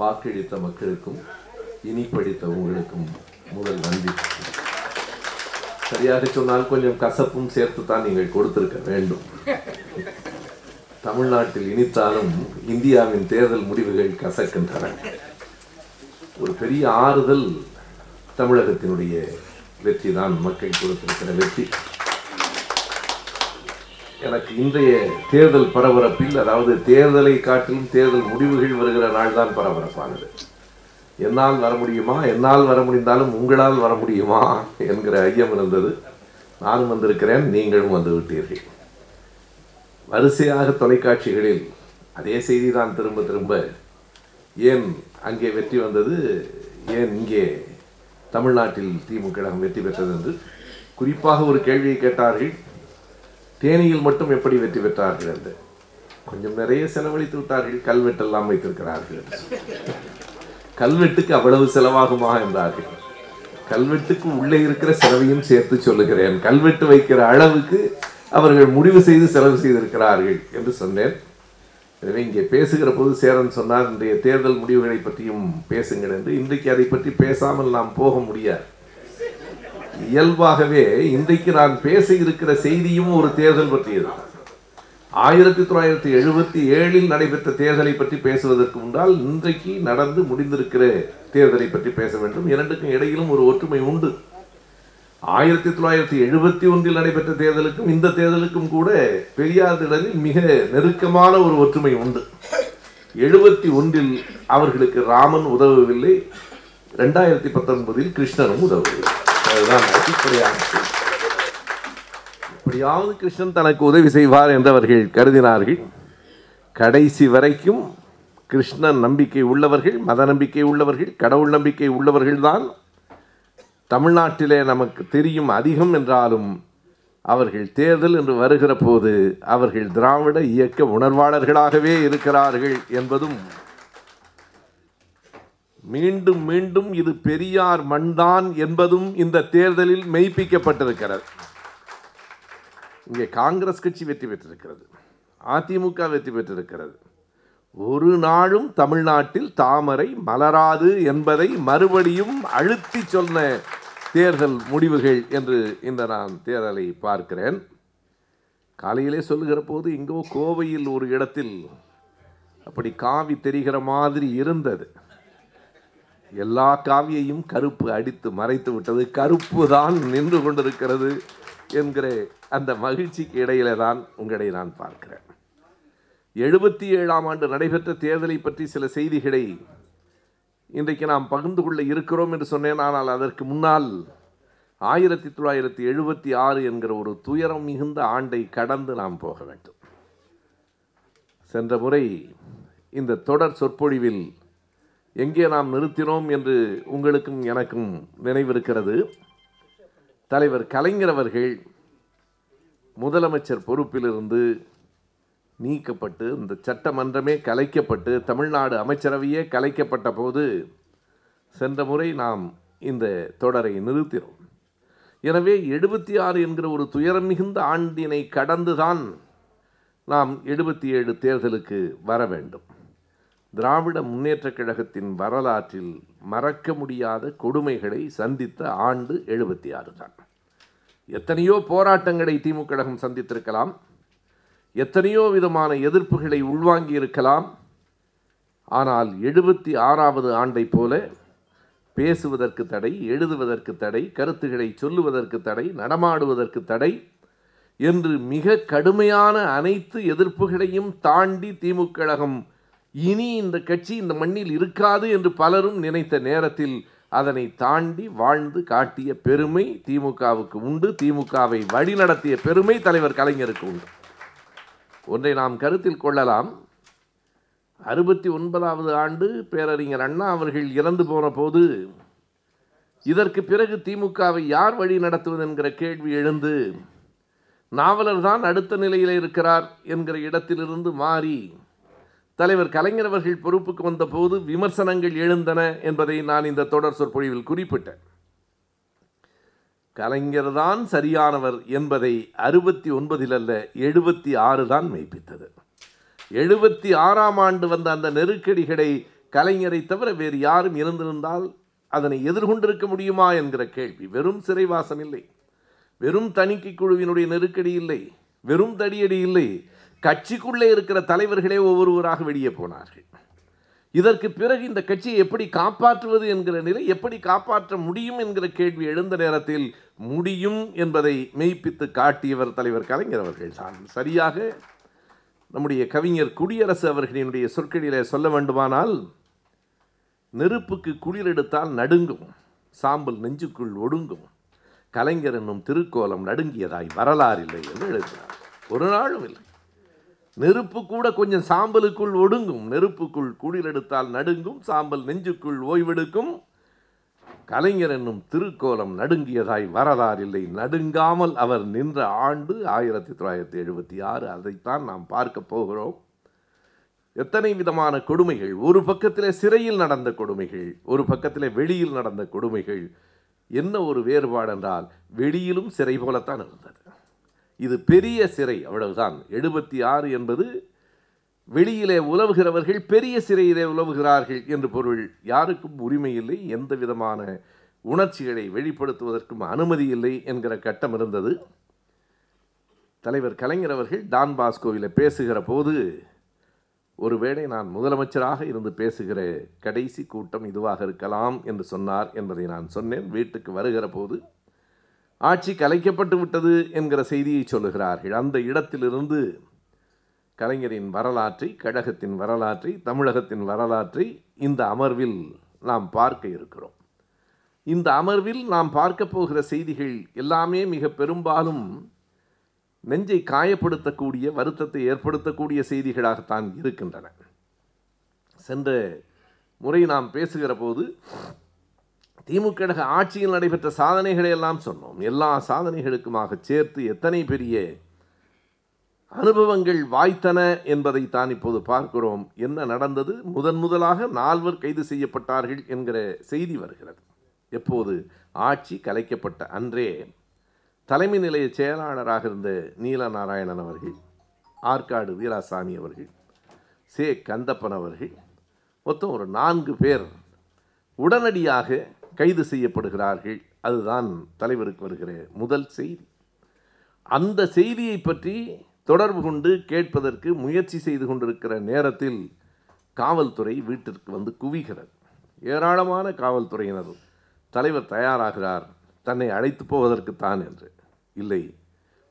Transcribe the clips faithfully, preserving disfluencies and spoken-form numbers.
வாக்களித்த மக்களுக்கும் இனி படித்த உங்களுக்கும் முதல் நன்றி. சரியாக சொன்னால் கொஞ்சம் கசப்பும் சேர்த்து தான் நீங்கள் கொடுத்திருக்க வேண்டும். தமிழ்நாட்டில் இனித்தாலும் இந்தியாவின் தேர்தல் முடிவுகள் கசக்கின்றன. ஒரு பெரிய ஆறுதல் தமிழகத்தினுடைய வெற்றி தான், மக்கள் கொடுத்திருக்கிற வெற்றி. எனக்கு இன்றைய தேர்தல் பரபரப்பில், அதாவது தேர்தலை காட்டிலும் தேர்தல் முடிவுகள் வருகிற நாள் தான் பரபரப்பானது. என்னால் வர முடியுமா, என்னால் வர முடிந்தாலும் உங்களால் வர முடியுமா என்கிற ஐயம் இருந்தது. நானும் வந்திருக்கிறேன், நீங்களும் வந்து விட்டீர்கள். வரிசையாக தொலைக்காட்சிகளில் அதே செய்தி தான் திரும்ப திரும்ப. ஏன் அங்கே வெற்றி வந்தது, ஏன் இங்கே தமிழ்நாட்டில் திமுக வெற்றி பெற்றது என்று குறிப்பாக ஒரு கேள்வியை கேட்டார்கள். தேனியில் மட்டும் எப்படி வெற்றி பெற்றார்கள் என்று. கொஞ்சம் நிறைய செலவழித்து விட்டார்கள், கல்வெட்டெல்லாம் வைத்திருக்கிறார்கள். கல்வெட்டுக்கு அவ்வளவு செலவாகுமா என்றார்கள். கல்வெட்டுக்கு உள்ளே இருக்கிற செலவையும் சேர்த்து சொல்லுகிறேன். கல்வெட்டு வைக்கிற அளவுக்கு அவர்கள் முடிவு செய்து செலவு செய்திருக்கிறார்கள் என்று சொன்னேன். எனவே இங்கே பேசுகிற போது சேரன் சொன்னார், இன்றைய தேர்தல் முடிவுகளை பற்றியும் பேசுங்கள் என்று. இன்றைக்கு அதை பற்றி பேசாமல் நாம் போக முடியாது. இயல்பாகவே இன்றைக்கு நான் பேச இருக்கிற செய்தியும் ஒரு தேர்தல் பற்றியதான். ஆயிரத்தி தொள்ளாயிரத்தி எழுபத்தி ஏழில் நடைபெற்ற தேர்தலை பற்றி பேசுவதற்கு முன்னால் இன்றைக்கு நடந்து முடிந்திருக்கிற தேர்தலை பற்றி பேச வேண்டும். இரண்டுக்கும் இடையிலும் ஒரு ஒற்றுமை உண்டு. ஆயிரத்தி தொள்ளாயிரத்தி எழுபத்தி ஒன்றில் நடைபெற்ற தேர்தலுக்கும் இந்த தேர்தலுக்கும் கூட பெரியார் திடலில் மிக நெருக்கமான ஒரு ஒற்றுமை உண்டு. எழுபத்தி ஒன்றில் அவர்களுக்கு ராமன் உதவவில்லை, ரெண்டாயிரத்தி பத்தொன்பதில் கிருஷ்ணனும் உதவவில்லை. எப்படியாவது கிருஷ்ணன் தனக்கு உதவி செய்வார் என்று அவர்கள் கருதினார்கள். கடைசி வரைக்கும் கிருஷ்ணன் நம்பிக்கை உள்ளவர்கள், மத நம்பிக்கை உள்ளவர்கள், கடவுள் நம்பிக்கை உள்ளவர்கள்தான் தமிழ்நாட்டிலே நமக்கு தெரியும் அதிகம். என்றாலும் அவர்கள் தேர்தல் என்று வருகிற போது அவர்கள் திராவிட இயக்க உணர்வாளர்களாகவே இருக்கிறார்கள் என்பதும், மீண்டும் மீண்டும் இது பெரியார் மண்தான் என்பதும் இந்த தேர்தலில் மெய்ப்பிக்கப்பட்டிருக்கிறது. இங்கே காங்கிரஸ் கட்சி வெற்றி பெற்றிருக்கிறது, அதிமுக வெற்றி பெற்றிருக்கிறது. ஒரு நாளும் தமிழ்நாட்டில் தாமரை மலராது என்பதை மறுபடியும் அழுத்தி சொன்ன தேர்தல் முடிவுகள் என்று இந்த நான் தேர்தலை பார்க்கிறேன். காலையிலே சொல்லுகிற போது எங்கோ கோவையில் ஒரு இடத்தில் அப்படி காவி தெரிகிற மாதிரி இருந்தது. எல்லா காவியையும் கருப்பு அடித்து மறைத்து விட்டது, கருப்பு தான் நின்று கொண்டிருக்கிறது என்கிற அந்த மகிழ்ச்சிக்கு இடையில தான் உங்களை நான் பார்க்கிறேன். எழுபத்தி ஏழாம் ஆண்டு நடைபெற்ற தேர்தலை பற்றி சில செய்திகளை இன்றைக்கு நாம் பகிர்ந்து கொள்ள இருக்கிறோம் என்று சொன்னேன். ஆனால் அதற்கு முன்னால் ஆயிரத்தி தொள்ளாயிரத்தி எழுபத்தி ஆறு என்கிற ஒரு துயரம் மிகுந்த ஆண்டை கடந்து நாம் போக வேண்டும். சென்ற முறை இந்த தொடர் சொற்பொழிவில் எங்கே நாம் நிறுத்தினோம் என்று உங்களுக்கும் எனக்கும் நினைவிருக்கிறது. தலைவர் கலைஞர் அவர்கள் முதலமைச்சர் பொறுப்பிலிருந்து நீக்கப்பட்டு, இந்த சட்டமன்றமே கலைக்கப்பட்டு, தமிழ்நாடு அமைச்சரவையே கலைக்கப்பட்ட போது சென்ற முறை நாம் இந்த தொடரை நிறுத்தினோம். எனவே எழுபத்தி ஆறு என்கிற ஒரு துயரம் மிகுந்த ஆண்டினை கடந்துதான் நாம் எழுபத்தி ஏழு தேர்தலுக்கு வர வேண்டும். திராவிட முன்னேற்றக் கழகத்தின் வரலாற்றில் மறக்க முடியாத கொடுமைகளை சந்தித்த ஆண்டு எழுபத்தி ஆறு தான். எத்தனையோ போராட்டங்களை திமுக கழகம் சந்தித்திருக்கலாம், எத்தனையோ விதமான எதிர்ப்புகளை உள்வாங்கி இருக்கலாம். ஆனால் எழுபத்தி ஆறாவது ஆண்டை போல பேசுவதற்கு தடை, எழுதுவதற்கு தடை, கருத்துக்களை சொல்லுவதற்கு தடை, நடமாடுவதற்கு தடை என்று மிக கடுமையான அனைத்து எதிர்ப்புகளையும் தாண்டி திமுக கழகம், இனி இந்த கட்சி இந்த மண்ணில் இருக்காது என்று பலரும் நினைத்த நேரத்தில் அதனை தாண்டி வாழ்ந்து காட்டிய பெருமை திமுகவுக்கு உண்டு. திமுகவை வழிநடத்திய பெருமை தலைவர் கலைஞருக்கு உண்டு. ஒன்றை நாம் கருத்தில் கொள்ளலாம். அறுபத்தி ஒன்பதாவது ஆண்டு பேரறிஞர் அண்ணா அவர்கள் இறந்து போன போது இதற்கு பிறகு திமுகவை யார் வழி நடத்துவது என்கிற கேள்வி எழுந்து, நாவலர் தான் அடுத்த நிலையில் இருக்கிறார் என்கிற இடத்திலிருந்து மாறி தலைவர் கலைஞர் அவர்கள் பொறுப்புக்கு வந்தபோது விமர்சனங்கள் எழுந்தன என்பதை நான் இந்த தொடர் சொற்பொழிவில் குறிப்பிட்டேன். கலைஞர் தான் சரியானவர் என்பதை அறுபத்தி ஒன்பதில் அல்ல, எழுபத்தி ஆறு தான் மெய்ப்பித்தது. எழுபத்தி ஆறாம் ஆண்டு வந்த அந்த நெருக்கடிகளை கலைஞரை தவிர வேறு யாரும் இருந்திருந்தால் அதனை எதிர்கொண்டிருக்க முடியுமா என்கிற கேள்வி. வெறும் சிறைவாசம் இல்லை, வெறும் தணிக்கை குழுவினுடைய நெருக்கடி இல்லை, வெறும் தடியடி இல்லை. கட்சிக்குள்ளே இருக்கிற தலைவர்களே ஒவ்வொருவராக வெளியே போனார்கள். இதற்கு பிறகு இந்த கட்சியை எப்படி காப்பாற்றுவது என்கிற நிலை, எப்படி காப்பாற்ற முடியும் என்கிற கேள்வி எழுந்த நேரத்தில் முடியும் என்பதை மெய்ப்பித்து காட்டியவர் தலைவர் கலைஞர் அவர்கள் தான். சரியாக நம்முடைய கவிஞர் குடியரசு அவர்களினுடைய சொற்களிலே சொல்ல வேண்டுமானால், நெருப்புக்கு குளிர் எடுத்தால் நடுங்கும், சாம்பல் நெஞ்சுக்குள் ஒடுங்கும், கலைஞர் என்னும் திருக்கோலம் நடுங்கியதாய் வரலாறில்லை என்று எழுதினார். ஒரு நாளும் இல்லை. நெருப்பு கூட கொஞ்சம் சாம்பலுக்குள் ஒடுங்கும், நெருப்புக்குள் குளிர் எடுத்தால் நடுங்கும், சாம்பல் நெஞ்சுக்குள் ஓய்வெடுக்கும், கலைஞர் என்னும் திருக்கோலம் நடுங்கியதாய் வரலாறில்லை. நடுங்காமல் அவர் நின்ற ஆண்டு ஆயிரத்தி தொள்ளாயிரத்தி எழுபத்தி ஆறு. அதைத்தான் நாம் பார்க்க போகிறோம். எத்தனை விதமான கொடுமைகள், ஒரு பக்கத்திலே சிறையில் நடந்த கொடுமைகள், ஒரு பக்கத்திலே வெளியில் நடந்த கொடுமைகள். என்ன ஒரு வேறுபாடு என்றால், வெளியிலும் சிறை போலத்தான் இருந்தது. இது பெரிய சிறை, அவ்வளவுதான். எழுபத்தி ஆறு என்பது வெளியிலே உலவுகிறவர்கள் பெரிய சிறையிலே உலவுகிறார்கள் என்று பொருள். யாருக்கும் உரிமை இல்லை, எந்த விதமான உணர்ச்சிகளை வெளிப்படுத்துவதற்கும் அனுமதி இல்லை என்கிற கட்டம் இருந்தது. தலைவர் கலைஞர் அவர்கள் டான் பாஸ்கோவில் பேசுகிற போது, ஒருவேளை நான் முதலமைச்சராக இருந்து பேசுகிற கடைசி கூட்டம் இதுவாக இருக்கலாம் என்று சொன்னார் என்பதை நான் சொன்னேன். வீட்டுக்கு வருகிற போது ஆட்சி கலைக்கப்பட்டு விட்டது என்கிற செய்தியை சொல்லுகிறார்கள். அந்த இடத்திலிருந்து கலைஞரின் வரலாற்றை, கழகத்தின் வரலாற்றை, தமிழகத்தின் வரலாற்றை இந்த அமர்வில் நாம் பார்க்க இருக்கிறோம். இந்த அமர்வில் நாம் பார்க்க போகிற செய்திகள் எல்லாமே மிக பெரும்பாலும் நெஞ்சை காயப்படுத்தக்கூடிய, வருத்தத்தை ஏற்படுத்தக்கூடிய செய்திகளாகத்தான் இருக்கின்றன. சென்ற முறை நாம் பேசுகிற போது திமுக கழக ஆட்சியில் நடைபெற்ற சாதனைகளை எல்லாம் சொன்னோம். எல்லா சாதனைகளுக்குமாக சேர்த்து எத்தனை பெரிய அனுபவங்கள் வாய்த்தன என்பதை தான் இப்போது பார்க்கிறோம். என்ன நடந்தது? முதன் முதலாக நால்வர் கைது செய்யப்பட்டார்கள் என்கிற செய்தி வருகிறது. எப்போது? ஆட்சி கலைக்கப்பட்ட அன்றே. தலைமை நிலைய செயலாளராக இருந்த நீலநாராயணன் அவர்கள், ஆற்காடு வீராசாமி அவர்கள், சே கந்தப்பன் அவர்கள், மொத்தம் ஒரு நான்கு பேர் உடனடியாக கைது செய்யப்படுகிறார்கள். அதுதான் தலைவருக்கு வருகிற முதல் செய்தி. அந்த செய்தியை பற்றி தொடர்பு கொண்டு கேட்பதற்கு முயற்சி செய்து கொண்டிருக்கிற நேரத்தில் காவல்துறை வீட்டிற்கு வந்து குவிகிறது. ஏராளமான காவல்துறையினர். தலைவர் தயாராகிறார், தன்னை அழைத்து போவதற்குத்தான் என்று. இல்லை,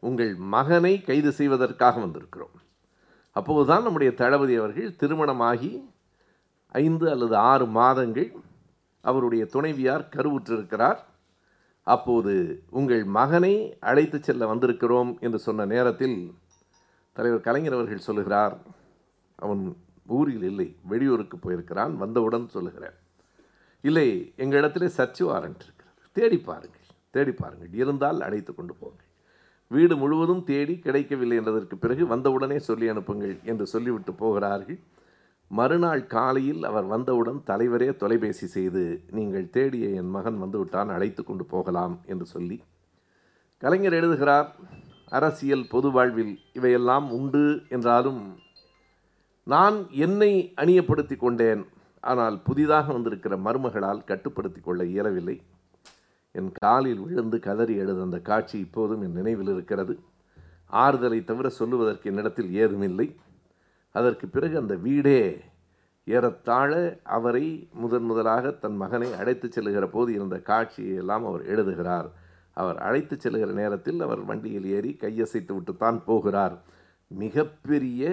உங்கள் மகனை கைது செய்வதற்காக வந்திருக்கிறோம். அப்போதுதான் நம்முடைய தளபதி அவர்கள் திருமணமாகி ஐந்து அல்லது ஆறு மாதங்கள், அவருடைய துணைவியார் கருவுற்றிருக்கிறார். அப்போது உங்கள் மகனை அழைத்து செல்ல வந்திருக்கிறோம் என்று சொன்ன நேரத்தில் தலைவர் கலைஞர் அவர்கள் சொல்லுகிறார், அவன் ஊரில் இல்லை, வெளியூருக்கு போயிருக்கிறான், வந்தவுடன் சொல்லுகிறார், இல்லை எங்களிடத்தில் சர்ச் வாரண்ட் இருக்கிறது, தேடி பாருங்கள், தேடி பாருங்கள், இருந்தால் அழைத்து கொண்டு போங்கள், வீடு முழுவதும் தேடி கிடைக்கவில்லை என்றதற்கு பிறகு வந்தவுடனே சொல்லி அனுப்புங்கள் என்று சொல்லிவிட்டு போகிறார்கள். மறுநாள் காலையில் அவர் வந்தவுடன் தலைவரே தொலைபேசி செய்து, நீங்கள் தேடிய என் மகன் வந்துவிட்டான், அழைத்து கொண்டு போகலாம் என்று சொல்லி கலைஞர் எழுதுகிறார். அரசியல் பொது வாழ்வில் இவையெல்லாம் உண்டு என்றாலும் நான் என்னை அணியப்படுத்தி கொண்டேன். ஆனால் புதிதாக வந்திருக்கிற மருமகளால் கட்டுப்படுத்தி கொள்ள இயலவில்லை. என் காலில் விழுந்து கதறி எழுத அந்த காட்சி இப்போதும் என் நினைவில் இருக்கிறது. ஆறுதலை தவிர சொல்லுவதற்கு என்னிடத்தில் ஏதுமில்லை. அதற்கு பிறகு அந்த வீடே ஏறத்தாழ அவரை முதன் முதலாக தன் மகனை அழைத்து செல்லுகிற போது இருந்த காட்சியை எல்லாம் அவர் எழுதுகிறார். அவர் அழைத்து செல்லுகிற நேரத்தில் அவர் வண்டியில் ஏறி கையசைத்து விட்டுத்தான் போகிறார். மிகப்பெரிய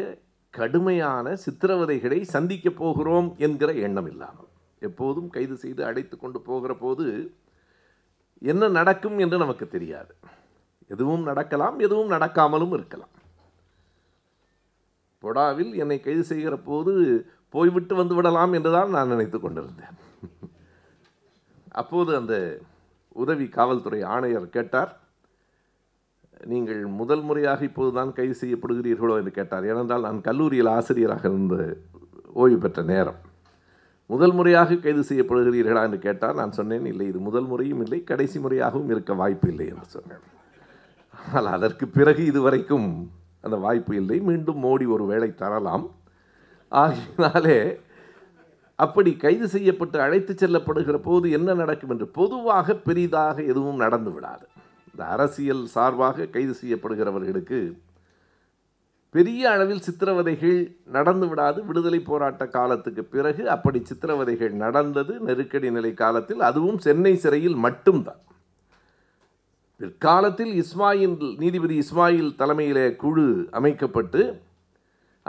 கடுமையான சித்திரவதைகளை சந்திக்கப் போகிறோம் என்கிற எண்ணம் இல்லாமல், எப்போதும் கைது செய்து அழைத்து கொண்டு போகிற போது என்ன நடக்கும் என்று நமக்கு தெரியாது. எதுவும் நடக்கலாம், எதுவும் நடக்காமலும் இருக்கலாம். பொடாவில் என்னை கைது செய்கிற போது போய்விட்டு வந்து விடலாம் என்றுதான் நான் நினைத்து கொண்டிருந்தேன். அப்போது அந்த உதவி காவல்துறை ஆணையர் கேட்டார், நீங்கள் முதல் முறையாக இப்போது தான் கைது செய்யப்படுகிறீர்களோ என்று கேட்டார். ஏனென்றால் நான் கல்லூரியில் ஆசிரியராக இருந்த ஓய்வு பெற்ற நேரம். முதல் முறையாக கைது செய்யப்படுகிறீர்களா என்று கேட்டார். நான் சொன்னேன், இல்லை, இது முதல் முறையும் இல்லை, கடைசி முறையாகவும் இருக்க வாய்ப்பு இல்லை என்று சொன்னேன். ஆனால் அதற்கு பிறகு இதுவரைக்கும் அந்த வாய்ப்பு இல்லை. மீண்டும் மோடி ஒரு வேளை தரலாம். ஆகினாலே அப்படி கைது செய்யப்பட்டு அழைத்து செல்லப்படுகிற போது என்ன நடக்கும் என்று பொதுவாக பெரிதாக எதுவும் நடந்து விடாது. இந்த அரசியல் சார்பாக கைது செய்யப்படுகிறவர்களுக்கு பெரிய அளவில் சித்திரவதைகள் நடந்து விடாது. விடுதலை போராட்ட காலத்துக்கு பிறகு அப்படி சித்திரவதைகள் நடந்தது நெருக்கடி நிலை காலத்தில், அதுவும் சென்னை சிறையில் மட்டும்தான். பிற்காலத்தில் இஸ்மாயில் நீதிபதி இஸ்மாயில் தலைமையிலே குழு அமைக்கப்பட்டு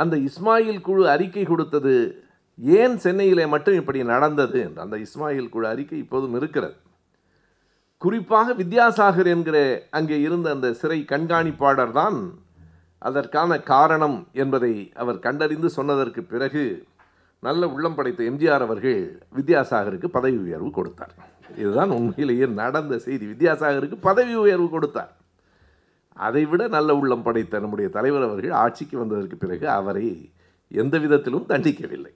அந்த இஸ்மாயில் குழு அறிக்கை கொடுத்தது ஏன் சென்னையிலே மட்டும் இப்படி நடந்தது என்று. அந்த இஸ்மாயில் குழு அறிக்கை இப்போதும் இருக்கிறது. குறிப்பாக வித்யாசாகர் என்கிற அங்கே இருந்த அந்த சிறை கண்காணிப்பாளர் தான் அதற்கான காரணம் என்பதை அவர் கண்டறிந்து சொன்னதற்கு பிறகு நல்ல உள்ளம் படைத்த எம்ஜிஆர் அவர்கள் வித்யாசாகருக்கு பதவி உயர்வு கொடுத்தார். இதுதான் உண்மையிலேயே நடந்த செய்தி. வித்யாசாகருக்கு பதவி உயர்வு கொடுத்தார். அதைவிட நல்ல உள்ளம் படைத்த நம்முடைய தலைவர் அவர்கள் ஆட்சிக்கு வந்ததற்கு பிறகு அவரை எந்த விதத்திலும் தண்டிக்கவில்லை.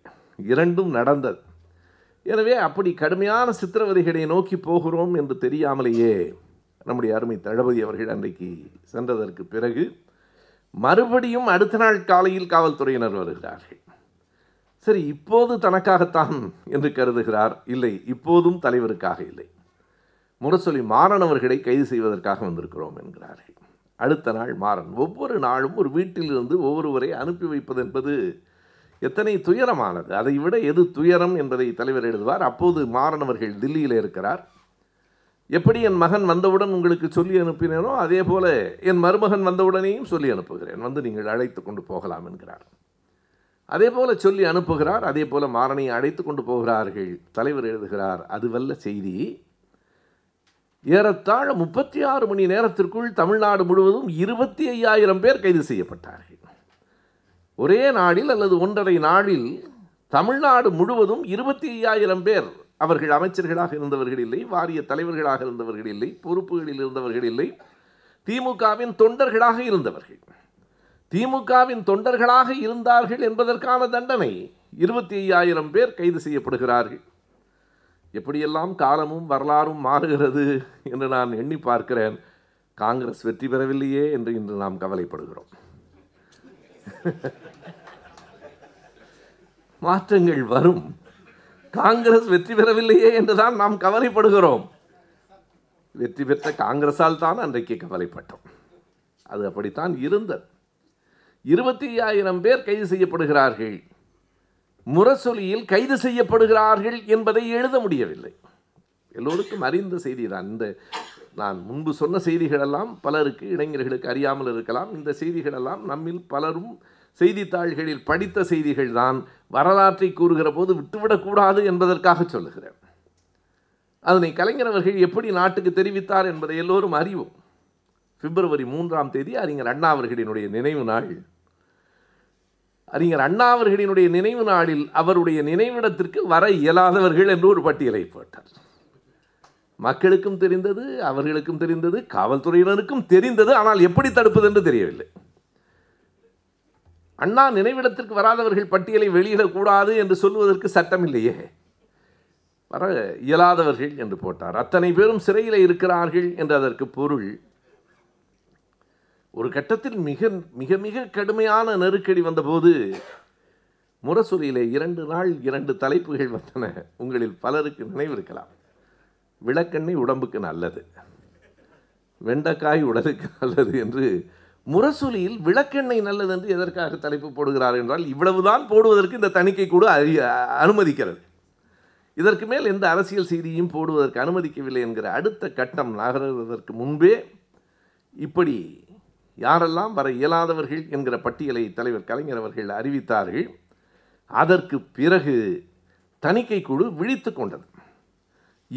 இரண்டும் நடந்தது. எனவே அப்படி கடுமையான சித்திரவதைகளை நோக்கி போகிறோம் என்று தெரியாமலேயே நம்முடைய அருமை தளபதி அவர்கள் அன்றைக்கு சென்றதற்கு பிறகு மறுபடியும் அடுத்த நாள் காலையில் காவல்துறையினர் வருகிறார்கள். சரி, இப்போது தனக்காகத்தான் என்று கருதுகிறார். இல்லை, இப்போதும் தலைவருக்காக இல்லை, முரசொலி மாறன் அவர்களை கைது செய்வதற்காக வந்திருக்கிறோம் என்கிறார்கள். அடுத்த நாள் மாறன். ஒவ்வொரு நாளும் ஒரு வீட்டிலிருந்து ஒவ்வொருவரை அனுப்பி வைப்பது என்பது எத்தனை துயரமானது. அதை விட எது துயரம் என்பதை தலைவர் எழுதுவார். அப்போது மாறன் அவர்கள் தில்லியில் இருக்கிறார். எப்படி என் மகன் வந்தவுடன் உங்களுக்கு சொல்லி அனுப்பினேனோ அதே போல என் மருமகன் வந்தவுடனேயும் சொல்லி அனுப்புகிறேன், வந்து நீங்கள் அழைத்து கொண்டு போகலாம் என்கிறார். அதே போல சொல்லி அனுப்புகிறார். அதே போல மாறனை அழைத்து கொண்டு போகிறார்கள். தலைவர் எழுதுகிறார், அதுவல்ல செய்தி, ஏறத்தாழ முப்பத்தி ஆறு மணி நேரத்திற்குள் தமிழ்நாடு முழுவதும் இருபத்தி ஐயாயிரம் பேர் கைது செய்யப்பட்டார்கள். ஒரே நாளில் அல்லது ஒன்றரை நாளில் தமிழ்நாடு முழுவதும் இருபத்தி ஐயாயிரம் பேர். அவர்கள் அமைச்சர்களாக இருந்தவர்கள் இல்லை, வாரிய தலைவர்களாக இருந்தவர்கள் இல்லை, பொறுப்புகளில் இருந்தவர்கள் இல்லை, திமுகவின் தொண்டர்களாக இருந்தவர்கள். திமுகவின் தொண்டர்களாக இருந்தார்கள் என்பதற்கான தண்டனை இருபத்தி ஐயாயிரம் பேர் கைது செய்யப்படுகிறார்கள். எப்படியெல்லாம் காலமும் வரலாறும் மாறுகிறது என்று நான் எண்ணி பார்க்கிறேன். காங்கிரஸ் வெற்றி பெறவில்லையே என்று இன்று நாம் கவலைப்படுகிறோம். மாற்றங்கள் வரும், காங்கிரஸ் வெற்றி பெறவில்லையே என்றுதான் நாம் கவலைப்படுகிறோம். வெற்றி பெற்ற காங்கிரஸால் தான் அன்றைக்கு கவலைப்பட்டோம். அது அப்படித்தான் இருந்தது. இருபத்தி ஐயாயிரம் பேர் கைது செய்யப்படுகிறார்கள். முரசொலியில் கைது செய்யப்படுகிறார்கள் என்பதை எழுத முடியவில்லை. எல்லோருக்கும் அறிந்த செய்தி தான். இந்த நான் முன்பு சொன்ன செய்திகளெல்லாம் பலருக்கு, இளைஞர்களுக்கு அறியாமல் இருக்கலாம். இந்த செய்திகளெல்லாம் நம்மில் பலரும் செய்தித்தாள்களில் படித்த செய்திகள் தான். வரலாற்றை கூறுகிற போது விட்டுவிடக்கூடாது என்பதற்காக சொல்லுகிறேன். அதனை கலைஞர் அவர்கள் எப்படி நாட்டுக்கு தெரிவித்தார் என்பதை எல்லோரும் அறிவோம். பிப்ரவரி மூன்றாம் தேதி அறிஞர் அண்ணா அவர்களினுடைய நினைவு நாள். அறிஞர் அண்ணா அவர்களினுடைய நினைவு நாளில் அவருடைய நினைவிடத்திற்கு வர இயலாதவர்கள் என்று ஒரு பட்டியலை போட்டார். மக்களுக்கும் தெரிந்தது, அவர்களுக்கும் தெரிந்தது, காவல்துறையினருக்கும் தெரிந்தது. ஆனால் எப்படி தடுப்பது என்று தெரியவில்லை. அண்ணா நினைவிடத்திற்கு வராதவர்கள் பட்டியலை வெளியிடக்கூடாது என்று சொல்வதற்கு சட்டம் இல்லையே. வர இயலாதவர்கள் என்று போட்டார். அத்தனை பேரும் சிறையில் இருக்கிறார்கள் என்று அதற்கு பொருள். ஒரு கட்டத்தில் மிக மிக மிக கடுமையான நெருக்கடி வந்தபோது முரசொலியிலே இரண்டு நாள் இரண்டு தலைப்புகள் வந்தன. உங்களில் பலருக்கு நினைவிருக்கலாம். விளக்கெண்ணெய் உடம்புக்கு நல்லது, வெண்டைக்காய் உடலுக்கு நல்லது என்று முரசொலியில் விளக்கெண்ணெய் நல்லது என்று எதற்காக தலைப்பு போடுகிறார் என்றால், இவ்வளவுதான் போடுவதற்கு இந்த தணிக்கை கூட அனுமதிக்கிறது, இதற்கு மேல் எந்த அரசியல் செய்தியும் போடுவதற்கு அனுமதிக்கவில்லை என்கிற அடுத்த கட்டம் நகர்வதற்கு முன்பே இப்படி யாரெல்லாம் வர இயலாதவர்கள் என்கிற பட்டியலை தலைவர் கலைஞர் அவர்கள் அறிவித்தார்கள். அதற்கு பிறகு தணிக்கை குழு விழித்து கொண்டது.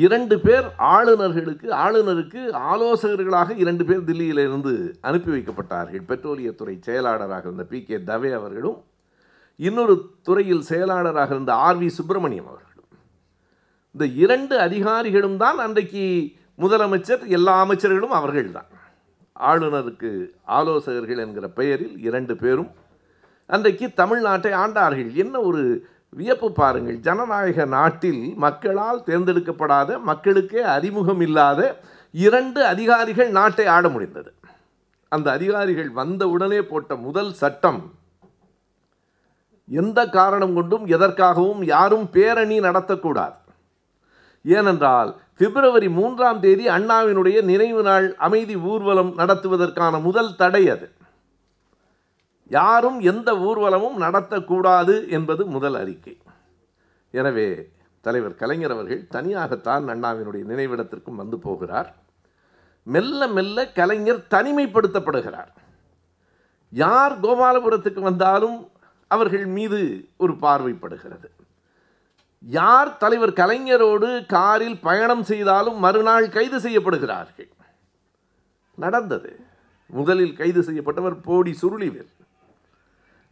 இரண்டு பேர் ஆளுநர்களுக்கு ஆளுநருக்கு ஆலோசகர்களாக இரண்டு பேர் தில்லியிலிருந்து அனுப்பி வைக்கப்பட்டார்கள். பெட்ரோலியத்துறை செயலாளராக இருந்த பி கே தவே அவர்களும் இன்னொரு துறையில் செயலாளராக இருந்த ஆர் வி சுப்பிரமணியம் அவர்களும். இந்த இரண்டு அதிகாரிகளும் தான் அன்றைக்கு முதலமைச்சர், எல்லா அமைச்சர்களும் அவர்கள்தான். ஆளுநருக்கு ஆலோசகர்கள் என்கிற பெயரில் இரண்டு பேரும் அன்றைக்கு தமிழ்நாட்டை ஆண்டார்கள். என்ன ஒரு வியப்பு பாருங்கள். ஜனநாயக நாட்டில் மக்களால் தேர்ந்தெடுக்கப்படாத, மக்களுக்கே அறிமுகம் இல்லாத இரண்டு அதிகாரிகள் நாட்டை ஆட முடிந்தது. அந்த அதிகாரிகள் வந்த உடனே போட்ட முதல் சட்டம் எந்த காரணம் கொண்டும் எதற்காகவும் யாரும் பேரணி நடத்தக்கூடாது. ஏனென்றால் பிப்ரவரி மூன்றாம் தேதி அண்ணாவினுடைய நினைவு நாள் அமைதி ஊர்வலம் நடத்துவதற்கான முதல் தடை அது. யாரும் எந்த ஊர்வலமும் நடத்தக்கூடாது என்பது முதல் அறிக்கை. எனவே தலைவர் கலைஞர் அவர்கள் தனியாகத்தான் அண்ணாவினுடைய நினைவிடத்திற்கும் வந்து போகிறார். மெல்ல மெல்ல கலைஞர் தனிமைப்படுத்தப்படுகிறார். யார் கோபாலபுரத்துக்கு வந்தாலும் அவர்கள் மீது ஒரு பார்வைப்படுகிறது. யார் தலைவர் கலைஞரோடு காரில் பயணம் செய்தாலும் மறுநாள் கைது செய்யப்படுகிறார்கள். நடந்தது. முதலில் கைது செய்யப்பட்டவர் போடி சுருளிவேல்.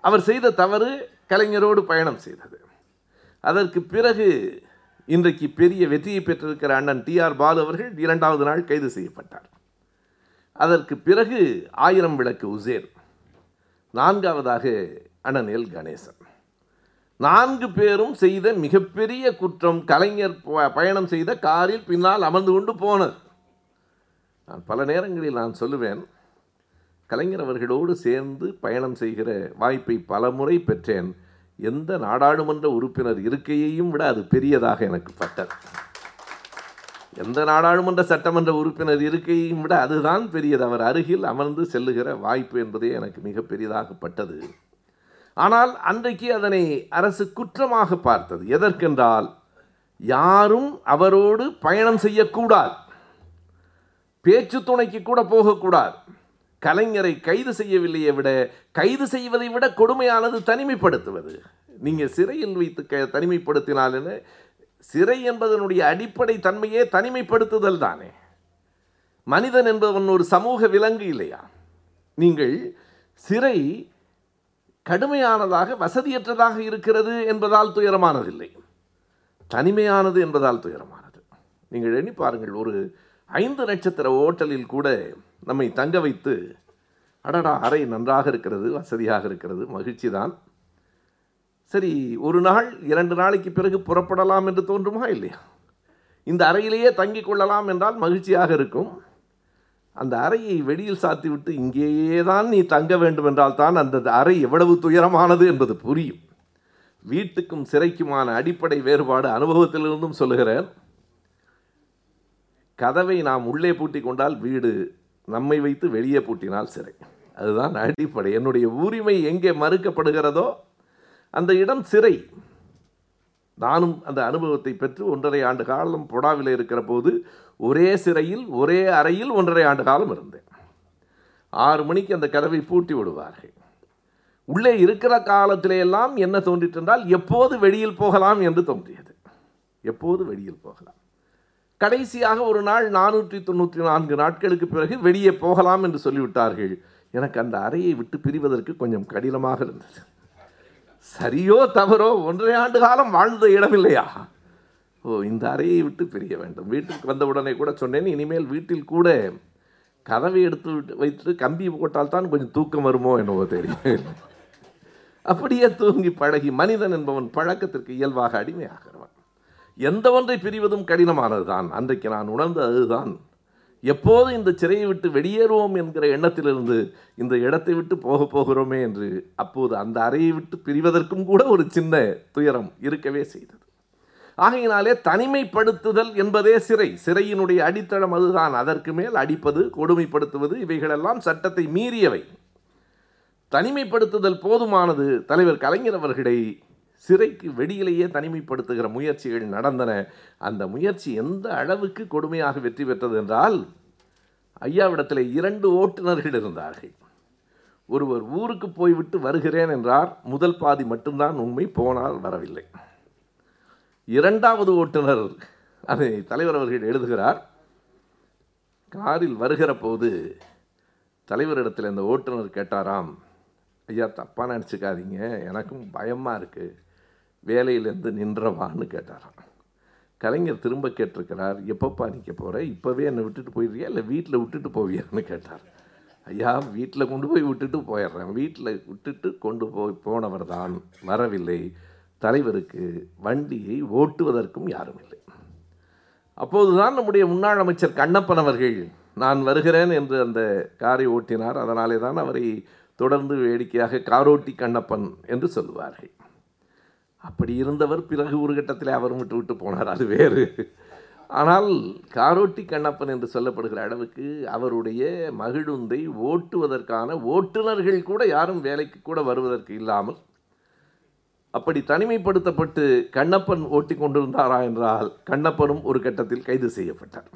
அவர் செய்த தவறு கலைஞரோடு பயணம் செய்தது. அதற்கு பிறகு இன்றைக்கு பெரிய வெற்றியை பெற்றிருக்கிற அண்ணன் டி ஆர் பாலு அவர்கள் இரண்டாவது நாள் கைது செய்யப்பட்டார். அதற்கு பிறகு ஆயிரம் விளக்கு உசேர், நான்காவதாக அண்ணன் எல் கணேசன். நான்கு பேரும் செய்த மிகப்பெரிய குற்றம் கலைஞர் பயணம் செய்த காரில் பின்னால் அமர்ந்து கொண்டு போனது. நான் பல நேரங்களில் நான் சொல்லுவேன், கலைஞர் அவர்களோடு சேர்ந்து பயணம் செய்கிற வாய்ப்பை பல முறை பெற்றேன். எந்த நாடாளுமன்ற உறுப்பினர் இருக்கையையும் விட அது பெரியதாக எனக்கு பட்டது. எந்த நாடாளுமன்ற சட்டமன்ற உறுப்பினர் இருக்கையையும் விட அதுதான் பெரியது. அவர் அருகில் அமர்ந்து செல்லுகிற வாய்ப்பு என்பதே எனக்கு மிக பெரியதாக பட்டது. ஆனால் அன்றைக்கு அதனை அரசு குற்றமாக பார்த்தது. எதற்கென்றால் யாரும் அவரோடு பயணம் செய்யக்கூடாது, பேச்சு துணைக்கு கூட போகக்கூடாது. கலைஞரை கைது செய்யவில்லையை விட கைது செய்வதை விட கொடுமையானது தனிமைப்படுத்துவது. நீங்கள் சிறையில் வைத்து க தனிமைப்படுத்தினால் என்ன? சிறை என்பதனுடைய அடிப்படை தன்மையே தனிமைப்படுத்துதல் தானே. மனிதன் என்பவன் ஒரு சமூக விலங்கு இல்லையா? நீங்கள் சிறை கடுமையானதாக வசதியற்றதாக இருக்கிறது என்பதால் துயரமானதில்லை, தனிமையானது என்பதால் துயரமானது. நீங்கள் எண்ணி பாருங்கள், ஒரு ஐந்து நட்சத்திர ஹோட்டலில் கூட நம்மை தங்க வைத்து, அடடா அறை நன்றாக இருக்கிறது, வசதியாக இருக்கிறது, மகிழ்ச்சி தான், சரி ஒரு நாள் இரண்டு நாளைக்கு பிறகு புறப்படலாம் என்று தோன்றுமா இல்லையா? இந்த அறையிலேயே தங்கி கொள்ளலாம் என்றால் மகிழ்ச்சியாக இருக்கும். அந்த அறையை வெளியில் சாத்திவிட்டு இங்கேயே தான் நீ தங்க வேண்டும் என்றால் தான் அந்த அறை எவ்வளவு துயரமானது என்பது புரியும். வீட்டுக்கும் சிறைக்குமான அடிப்படை வேறுபாடு அனுபவத்திலிருந்தும் சொல்லுகிறேன். கதவை நாம் உள்ளே பூட்டி கொண்டால் வீடு, நம்மை வைத்து வெளியே பூட்டினால் சிறை. அதுதான் அடிப்படை. என்னுடைய உரிமை எங்கே மறுக்கப்படுகிறதோ அந்த இடம் சிறை. நானும் அந்த அனுபவத்தை பெற்று ஒன்றரை ஆண்டு காலம் பொடாவில் இருக்கிற போது ஒரே சிறையில் ஒரே அறையில் ஒன்றரை ஆண்டு காலம் இருந்தேன். ஆறு மணிக்கு அந்த கதவை பூட்டி விடுவார்கள். உள்ளே இருக்கிற காலத்திலேயெல்லாம் என்ன தோன்றிட்டு என்றால் எப்போது வெளியில் போகலாம் என்று தோன்றியது, எப்போது வெளியில் போகலாம். கடைசியாக ஒரு நாள் நானூற்றி தொண்ணூற்றி நான்கு நாட்களுக்கு பிறகு வெளியே போகலாம் என்று சொல்லிவிட்டார்கள். எனக்கு அந்த அறையை விட்டு பிரிவதற்கு கொஞ்சம் கடினமாக இருந்தது. சரியோ தவறோ ஒன்றரை ஆண்டு காலம் வாழ்ந்த இடம் இல்லையா? ஓ, இந்த அறையை விட்டு பிரிய வேண்டும். வீட்டுக்கு வந்தவுடனே கூட சொன்னேன், இனிமேல் வீட்டில் கூட கதவை எடுத்து விட்டு வைத்து கம்பி போட்டால் தான் கொஞ்சம் தூக்கம் வருமோ என்னவோ தெரியும். அப்படியே தூங்கி பழகி மனிதன் என்பவன் பழக்கத்திற்கு இயல்பாக அடிமையாகிறவன். எந்த ஒன்றை பிரிவதும் கடினமானது தான். அன்றைக்கு நான் உணர்ந்த அதுதான். எப்போது இந்த சிறையை விட்டு வெளியேறுவோம் என்கிற எண்ணத்திலிருந்து இந்த இடத்தை விட்டு போக போகிறோமே என்று அப்போது அந்த அறையை விட்டு பிரிவதற்கும் கூட ஒரு சின்ன துயரம் இருக்கவே செய்தது. ஆகையினாலே தனிமைப்படுத்துதல் என்பதே சிறை. சிறையினுடைய அடித்தளம் அதுதான். அதற்கு மேல் அடிப்பது, கொடுமைப்படுத்துவது, இவைகளெல்லாம் சட்டத்தை மீறியவை. தனிமைப்படுத்துதல் போதுமானது. தலைவர் கலைஞர் அவர்களை சிறைக்கு வெளியிலேயே தனிமைப்படுத்துகிற முயற்சிகள் நடந்தன. அந்த முயற்சி எந்த அளவுக்கு கொடுமையாக வெற்றி பெற்றது என்றால், ஐயாவிடத்தில் இரண்டு ஓட்டுநர்கள் இருந்தார்கள். ஒருவர் ஊருக்கு போய்விட்டு வருகிறேன் என்றார். முதல் பாதி மட்டும்தான் உண்மை, போனால் வரவில்லை. இரண்டாவது ஓட்டுநர், அதை தலைவர் அவர்கள் எழுதுகிறார், காரில் வருகிற போது தலைவரிடத்தில் அந்த ஓட்டுநர் கேட்டாராம், ஐயா தப்பாக நினச்சிக்காதீங்க, எனக்கும் பயமாக இருக்குது, வேலையிலேருந்து நின்றவான்னு கேட்டாராம். கலைஞர் திரும்ப கேட்டிருக்கிறார், எப்பப்பா நிற்க போகிற, இப்போவே என்னை விட்டுட்டு போயிடுறியா இல்லை வீட்டில் விட்டுட்டு போவியான்னு கேட்டார். ஐயா வீட்டில் கொண்டு போய் விட்டுட்டு போயிடுறேன். வீட்டில் விட்டுட்டு கொண்டு போய் போனவர் தான் வரவில்லை. தலைவருக்கு வண்டியை ஓட்டுவதற்கும் யாரும் இல்லை. அப்போது தான் நம்முடைய முன்னாள் அமைச்சர் கண்ணப்பன் அவர்கள் நான் வருகிறேன் என்று அந்த காரை ஓட்டினார். அதனாலே தான் அவரை தொடர்ந்து வேடிக்கையாக காரோட்டி கண்ணப்பன் என்று சொல்லுவார்கள். அப்படி இருந்தவர் பிறகு ஒரு கட்டத்தில் அவரும் விட்டு விட்டு போனார், அது வேறு. ஆனால் காரோட்டி கண்ணப்பன் என்று சொல்லப்படுகிற அளவுக்கு அவருடைய மகிழுந்தை ஓட்டுவதற்கான ஓட்டுநர்கள் கூட யாரும் வேலைக்கு கூட வருவதற்கு இல்லாமல் அப்படி தனிமைப்படுத்தப்பட்டு கண்ணப்பன் ஓட்டி கொண்டிருந்தாரா என்றால் கண்ணப்பனும் ஒரு கட்டத்தில் கைது செய்யப்பட்டார்.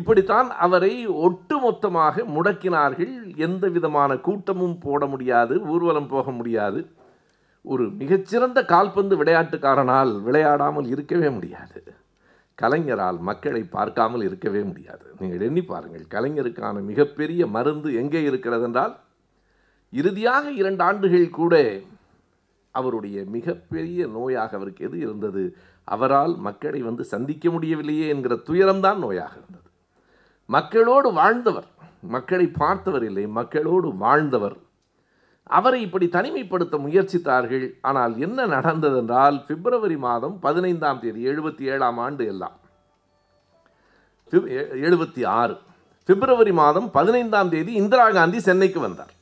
இப்படித்தான் அவரை ஒட்டுமொத்தமாக முடக்கினார்கள். எந்த விதமான கூட்டமும் போட முடியாது, ஊர்வலம் போக முடியாது. ஒரு மிகச்சிறந்த கால்பந்து விளையாட்டுக்காரனால் விளையாடாமல் இருக்கவே முடியாது, கலைஞரால் மக்களை பார்க்காமல் இருக்கவே முடியாது. நீங்கள் எண்ணி பாருங்கள், கலைஞருக்கான மிகப்பெரிய மருந்து எங்கே இருக்கிறது என்றால், இறுதியாக இரண்டு ஆண்டுகள் கூட அவருடைய மிகப்பெரிய நோயாக அவருக்கு எது இருந்தது, அவரால் மக்களை வந்து சந்திக்க முடியவில்லையே என்கிற துயரம்தான் நோயாக இருந்தது. மக்களோடு வாழ்ந்தவர், மக்களை பார்த்தவர் இல்லை, மக்களோடு வாழ்ந்தவர். அவரை இப்படி தனிமைப்படுத்த முயற்சித்தார்கள். ஆனால் என்ன நடந்ததென்றால், பிப்ரவரி மாதம் பதினைந்தாம் தேதி எழுபத்தி ஏழாம் ஆண்டு எல்லாம் எழுபத்தி ஆறு பிப்ரவரி மாதம் பதினைந்தாம் தேதி இந்திரா காந்தி சென்னைக்கு வந்தார்.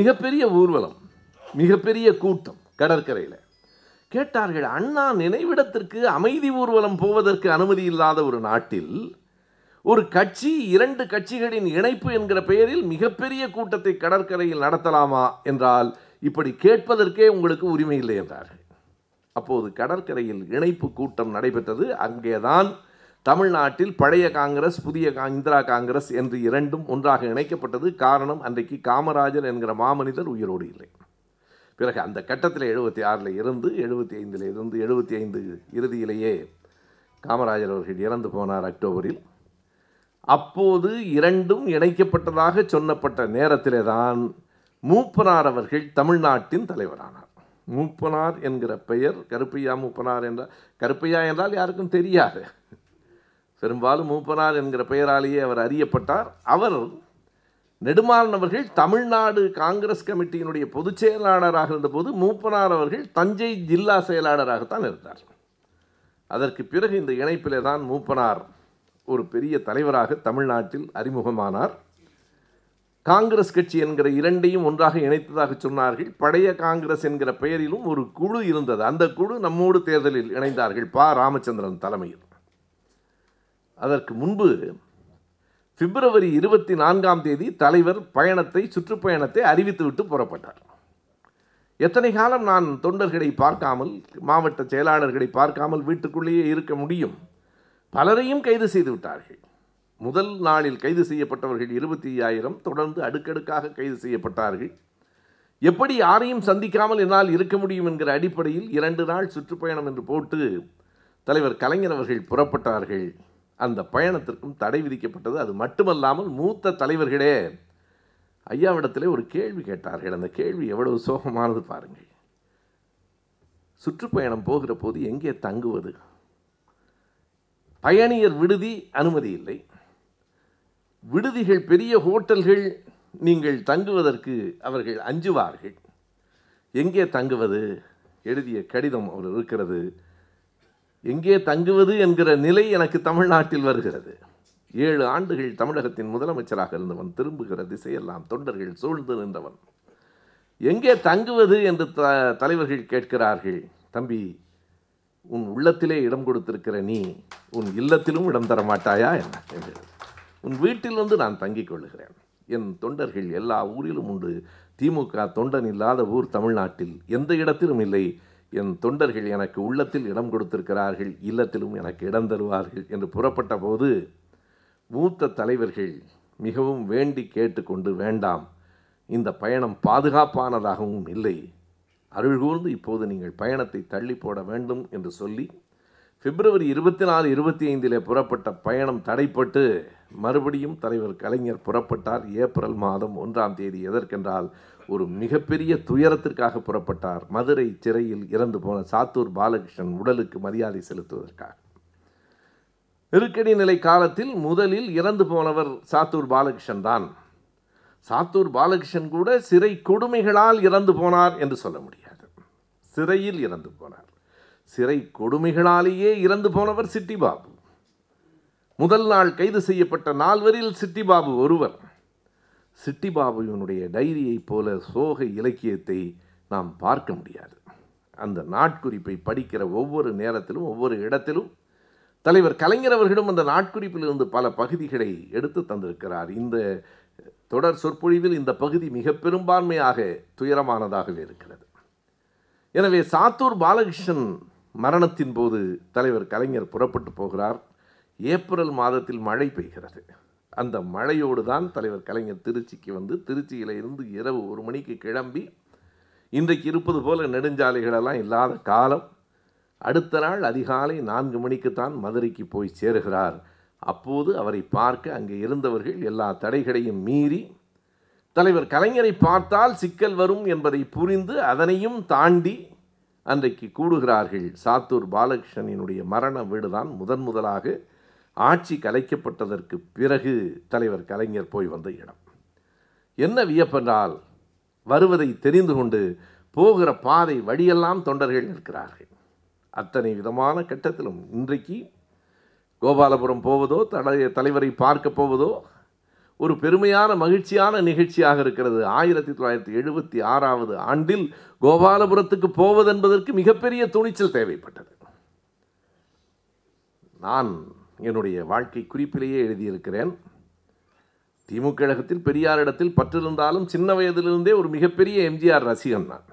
மிகப்பெரிய ஊர்வலம், மிகப்பெரிய கூட்டம் கடற்கரையில். கேட்டார்கள், அண்ணா நினைவிடத்திற்கு அமைதி ஊர்வலம் போவதற்கு அனுமதி இல்லாத ஒரு நாட்டில் ஒரு கட்சி, இரண்டு கட்சிகளின் இணைப்பு என்கிற பெயரில் மிகப்பெரிய கூட்டத்தை கடற்கரையில் நடத்தலாமா என்றால், இப்படி கேட்பதற்கே உங்களுக்கு உரிமை இல்லை என்றார்கள். அப்போது கடற்கரையில் இணைப்பு கூட்டம் நடைபெற்றது. அங்கேதான் தமிழ்நாட்டில் பழைய காங்கிரஸ், புதிய இந்திரா காங்கிரஸ் என்று இரண்டும் ஒன்றாக இணைக்கப்பட்டது. காரணம், அன்றைக்கு காமராஜர் என்கிற மாமனிதர் உயிரோடு இல்லை. பிறகு அந்த கட்டத்தில் எழுபத்தி ஆறில் இருந்து எழுபத்தி ஐந்தில் இருந்து எழுபத்தி ஐந்து இறுதியிலேயே காமராஜர் அவர்கள் இறந்து போனார் அக்டோபரில். அப்போது இரண்டும் இணைக்கப்பட்டதாக சொன்னப்பட்ட நேரத்திலே தான் மூப்பனார் அவர்கள் தமிழ்நாட்டின் தலைவரானார். மூப்பனார் என்கிற பெயர், கருப்பையா மூப்பனார் என்ற, கருப்பையா என்றால் யாருக்கும் தெரியாது, பெரும்பாலும் மூப்பனார் என்கிற பெயராலேயே அவர் அறியப்பட்டார். அவர் நெடுமாறன் அவர்கள் தமிழ்நாடு காங்கிரஸ் கமிட்டியினுடைய பொதுச் செயலாளராக இருந்தபோது மூப்பனார் அவர்கள் தஞ்சை ஜில்லா செயலாளராகத்தான் இருந்தார். அதற்கு பிறகு இந்த இணைப்பிலே தான் மூப்பனார் ஒரு பெரிய தலைவராக தமிழ்நாட்டில் அறிமுகமானார். காங்கிரஸ் கட்சி என்கிற இரண்டையும் ஒன்றாக இணைத்ததாக சொன்னார்கள். பழைய காங்கிரஸ் என்கிற பெயரிலும் ஒரு குழு இருந்தது. அந்த குழு நம்மோடு தேர்தலில் இணைந்தார்கள் பா. ராமச்சந்திரன் தலைமையில். அதற்கு முன்பு பிப்ரவரி இருபத்தி நான்காம் தேதி தலைவர் பயணத்தை, சுற்றுப்பயணத்தை அறிவித்துவிட்டு புறப்பட்டார். எத்தனை காலம் நான் தொண்டர்களை பார்க்காமல், மாவட்ட செயலாளர்களை பார்க்காமல் வீட்டுக்குள்ளேயே இருக்க முடியும்? பலரையும் கைது செய்து விட்டார்கள். முதல் நாளில் கைது செய்யப்பட்டவர்கள் இருபத்தி ஐயாயிரம். தொடர்ந்து அடுக்கடுக்காக கைது செய்யப்பட்டார்கள். எப்படி யாரையும் சந்திக்காமல் என்னால் இருக்க முடியும் என்கிற அடிப்படையில் இரண்டு நாள் சுற்றுப்பயணம் என்று போட்டு தலைவர் கலைஞர் அவர்கள் புறப்பட்டார்கள். அந்த பயணத்திற்கும் தடை விதிக்கப்பட்டது. அது மட்டுமல்லாமல் மூத்த தலைவர்களே ஐயாவிடத்திலே ஒரு கேள்வி கேட்டார்கள். அந்த கேள்வி எவ்வளவு சோகமானது பாருங்கள். சுற்றுப்பயணம் போகிற போது எங்கே தங்குவது? பயணியர் விடுதி அனுமதி இல்லை. விடுதிகள், பெரிய ஹோட்டல்கள் நீங்கள் தங்குவதற்கு அவர்கள் அஞ்சுவார்கள். எங்கே தங்குவது? எழுதிய கடிதம் அவர் இருக்கிறது. எங்கே தங்குவது என்கிற நிலை எனக்கு தமிழ்நாட்டில் வருகிறது. ஏழு ஆண்டுகள் தமிழகத்தின் முதலமைச்சராக இருந்தவன், திரும்புகிற திசையெல்லாம் தொண்டர்கள் சூழ்ந்து நின்றவன். எங்கே தங்குவது என்று த தலைவர்கள் கேட்கிறார்கள். தம்பி, உன் உள்ளத்திலே இடம் கொடுத்திருக்கிற நீ உன் இல்லத்திலும் இடம் தர மாட்டாயா என்ன? உன் வீட்டில் வந்து நான் தங்கிக் கொள்ளுகிறேன். என் தொண்டர்கள் எல்லா ஊரிலும் உண்டு. திமுக தொண்டன் இல்லாத ஊர் தமிழ்நாட்டில் எந்த இடத்திலும் இல்லை. என் தொண்டர்கள் எனக்கு உள்ளத்தில் இடம் கொடுத்திருக்கிறார்கள், இல்லத்திலும் எனக்கு இடம் தருவார்கள் என்று புறப்பட்ட போது மூத்த தலைவர்கள் மிகவும் வேண்டி கேட்டுக்கொண்டு, வேண்டாம், இந்த பயணம் பாதுகாப்பானதாகவும் இல்லை, அருள்கூர்ந்து இப்போது நீங்கள் பயணத்தை தள்ளி போட வேண்டும் என்று சொல்லி பிப்ரவரி இருபத்தி நாலு இருபத்தி ஐந்திலே புறப்பட்ட பயணம் தடைப்பட்டு மறுபடியும் தலைவர் கலைஞர் புறப்பட்டார். ஏப்ரல் மாதம் ஒன்றாம் தேதி. எதற்கென்றால் ஒரு மிகப்பெரிய துயரத்திற்காக புறப்பட்டார். மதுரை சிறையில் இறந்து போன சாத்தூர் பாலகிருஷ்ணன் உடலுக்கு மரியாதை செலுத்துவதற்காக. நெருக்கடி நிலை காலத்தில் முதலில் இறந்து போனவர் சாத்தூர் பாலகிருஷ்ணன் தான். சாத்தூர் பாலகிருஷ்ணன் கூட சிறை கொடுமைகளால் இறந்து போனார் என்று சொல்ல முடியாது. சிறையில் இறந்து போனார். சிறை கொடுமைகளாலேயே இறந்து போனவர் சிட்டிபாபு. முதல் நாள் கைது செய்யப்பட்ட நால்வரில் சிட்டிபாபு ஒருவர். சிட்டிபாபுவினுடைய டைரியைப் போல சோக இலக்கியத்தை நாம் பார்க்க முடியாது. அந்த நாட்குறிப்பை படிக்கிற ஒவ்வொரு நேரத்திலும் ஒவ்வொரு இடத்திலும் தலைவர் கலைஞர் அவர்களும் அந்த நாட்குறிப்பிலிருந்து பல பகுதிகளை எடுத்து தந்திருக்கிறார். இந்த தொடர் சொற்பொழிவில் இந்த பகுதி மிக பெரும்பான்மையாக துயரமானதாகவே இருக்கிறது. எனவே சாத்தூர் பாலகிருஷ்ணன் மரணத்தின் போது தலைவர் கலைஞர் புறப்பட்டு போகிறார். ஏப்ரல் மாதத்தில் மழை பெய்கிறது. அந்த மழையோடு தான் தலைவர் கலைஞர் திருச்சிக்கு வந்து திருச்சியில் இருந்து இரவு ஒரு மணிக்கு கிளம்பி, இன்றைக்கு இருப்பது போல நெடுஞ்சாலைகளெல்லாம் இல்லாத காலம், அடுத்த நாள் அதிகாலை நான்கு மணிக்குத்தான் மதுரைக்கு போய் சேருகிறார். அப்போது அவரை பார்க்க அங்கே இருந்தவர்கள் எல்லா தடைகளையும் மீறி தலைவர் கலைஞரை பார்த்தால் சிக்கல் வரும் என்பதை புரிந்து அதனையும் தாண்டி அன்றைக்கு கூடுகிறார்கள். சாத்தூர் பாலகிருஷ்ணனுடைய மரண வீடுதான் முதன் முதலாக ஆட்சி கலைக்கப்பட்டதற்கு பிறகு தலைவர் கலைஞர் போய் வந்த இடம். என்ன வியப்பென்றால், வருவதை தெரிந்து கொண்டு போகிற பாதை வழியெல்லாம் தொண்டர்கள் இருக்கிறார்கள். அத்தனை விதமான கட்டத்திலும் இன்றைக்கு கோபாலபுரம் போவதோ தலைவரை பார்க்க போவதோ ஒரு பெருமையான மகிழ்ச்சியான நிகழ்ச்சியாக இருக்கிறது. ஆயிரத்தி தொள்ளாயிரத்தி எழுபத்தி ஆறாவது ஆண்டில் கோபாலபுரத்துக்கு போவதென்பதற்கு மிகப்பெரிய துணிச்சல் தேவைப்பட்டது. நான் என்னுடைய வாழ்க்கை குறிப்பிலேயே எழுதியிருக்கிறேன், திமுக கழகத்தில் பெரியாரிடத்தில் பற்றிருந்தாலும் சின்ன வயதிலிருந்தே ஒரு மிகப்பெரிய எம்ஜிஆர் ரசிகன் நான்.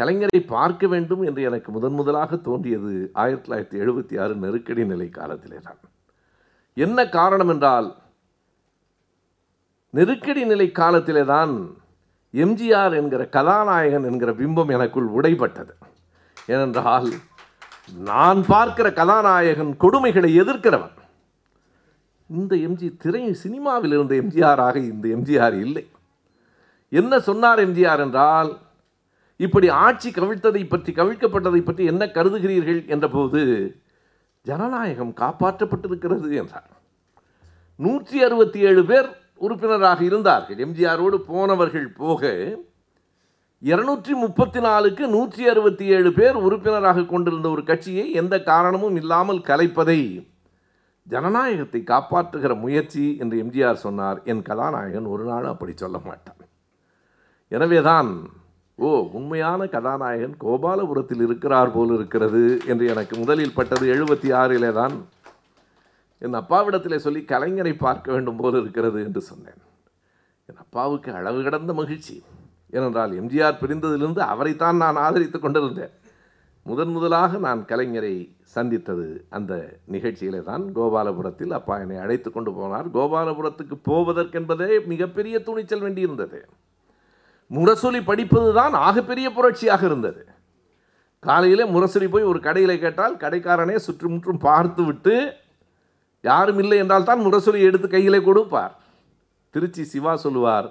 கலைஞரை பார்க்க வேண்டும் என்று எனக்கு முதன் முதலாக தோன்றியது ஆயிரத்தி தொள்ளாயிரத்தி எழுபத்தி ஆறு நெருக்கடி நிலை காலத்திலே தான். என்ன காரணம் என்றால், நெருக்கடி நிலை காலத்திலே தான் எம்ஜிஆர் என்கிற கதாநாயகன் என்கிற பிம்பம் எனக்குள் உடைபட்டது. ஏனென்றால் நான் பார்க்கிற கதாநாயகன் கொடுமைகளை எதிர்க்கிறவன். இந்த எம்ஜி திரை சினிமாவில் இருந்த எம்ஜிஆராக இந்த எம்ஜிஆர் இல்லை. என்ன சொன்னார் எம்ஜிஆர் என்றால், இப்படி ஆட்சி கவிழ்த்ததை பற்றி கவிழ்க்கப்பட்டதை பற்றி என்ன கருதுகிறீர்கள் என்றபோது ஜனநாயகம் காப்பாற்றப்பட்டிருக்கிறது என்றார். நூற்றி அறுபத்தி ஏழு பேர் உறுப்பினராக இருந்தார்கள். எம்ஜிஆரோடு போனவர்கள் போக இருநூற்றி முப்பத்தி நாலுக்கு நூற்றி அறுபத்தி ஏழு பேர் உறுப்பினராக கொண்டிருந்த ஒரு கட்சியை எந்த காரணமும் இல்லாமல் கலைப்பதை ஜனநாயகத்தை காப்பாற்றுகிற முயற்சி என்று எம்ஜிஆர் சொன்னார். என் கதாநாயகன் ஒரு நாள் அப்படி சொல்ல மாட்டான். எனவேதான் ஓ உண்மையான கதாநாயகன் கோபாலபுரத்தில் இருக்கிறார் போல் இருக்கிறது என்று எனக்கு முதலில் பட்டது எழுபத்தி ஆறிலே தான். என் அப்பாவிடத்திலே சொல்லி கலைஞரை பார்க்க வேண்டும் போல் இருக்கிறது என்று சொன்னேன். என் அப்பாவுக்கு அளவு கடந்த மகிழ்ச்சி. ஏனென்றால் எம்ஜிஆர் பிரிந்ததிலிருந்து அவரைத்தான் நான் ஆதரித்து கொண்டிருந்தேன். முதன் முதலாக நான் கலைஞரை சந்தித்தது அந்த நிகழ்ச்சியிலே தான். கோபாலபுரத்தில் அப்பா என்னை அழைத்து கொண்டு போனார். கோபாலபுரத்துக்கு போவதற்கென்பதே மிகப்பெரிய துணிச்சல் வேண்டியிருந்தது. முரசொலி படிப்பது தான் ஆகப்பெரிய புரட்சியாக இருந்தது. காலையிலே முரசொலி போய் ஒரு கடையில் கேட்டால் கடைக்காரனே சுற்றுமுற்றும் பார்த்து விட்டு யாரும் இல்லை என்றால் தான் முரசொலி எடுத்து கையிலே கொடுப்பார். திருச்சி சிவா சொல்லுவார்,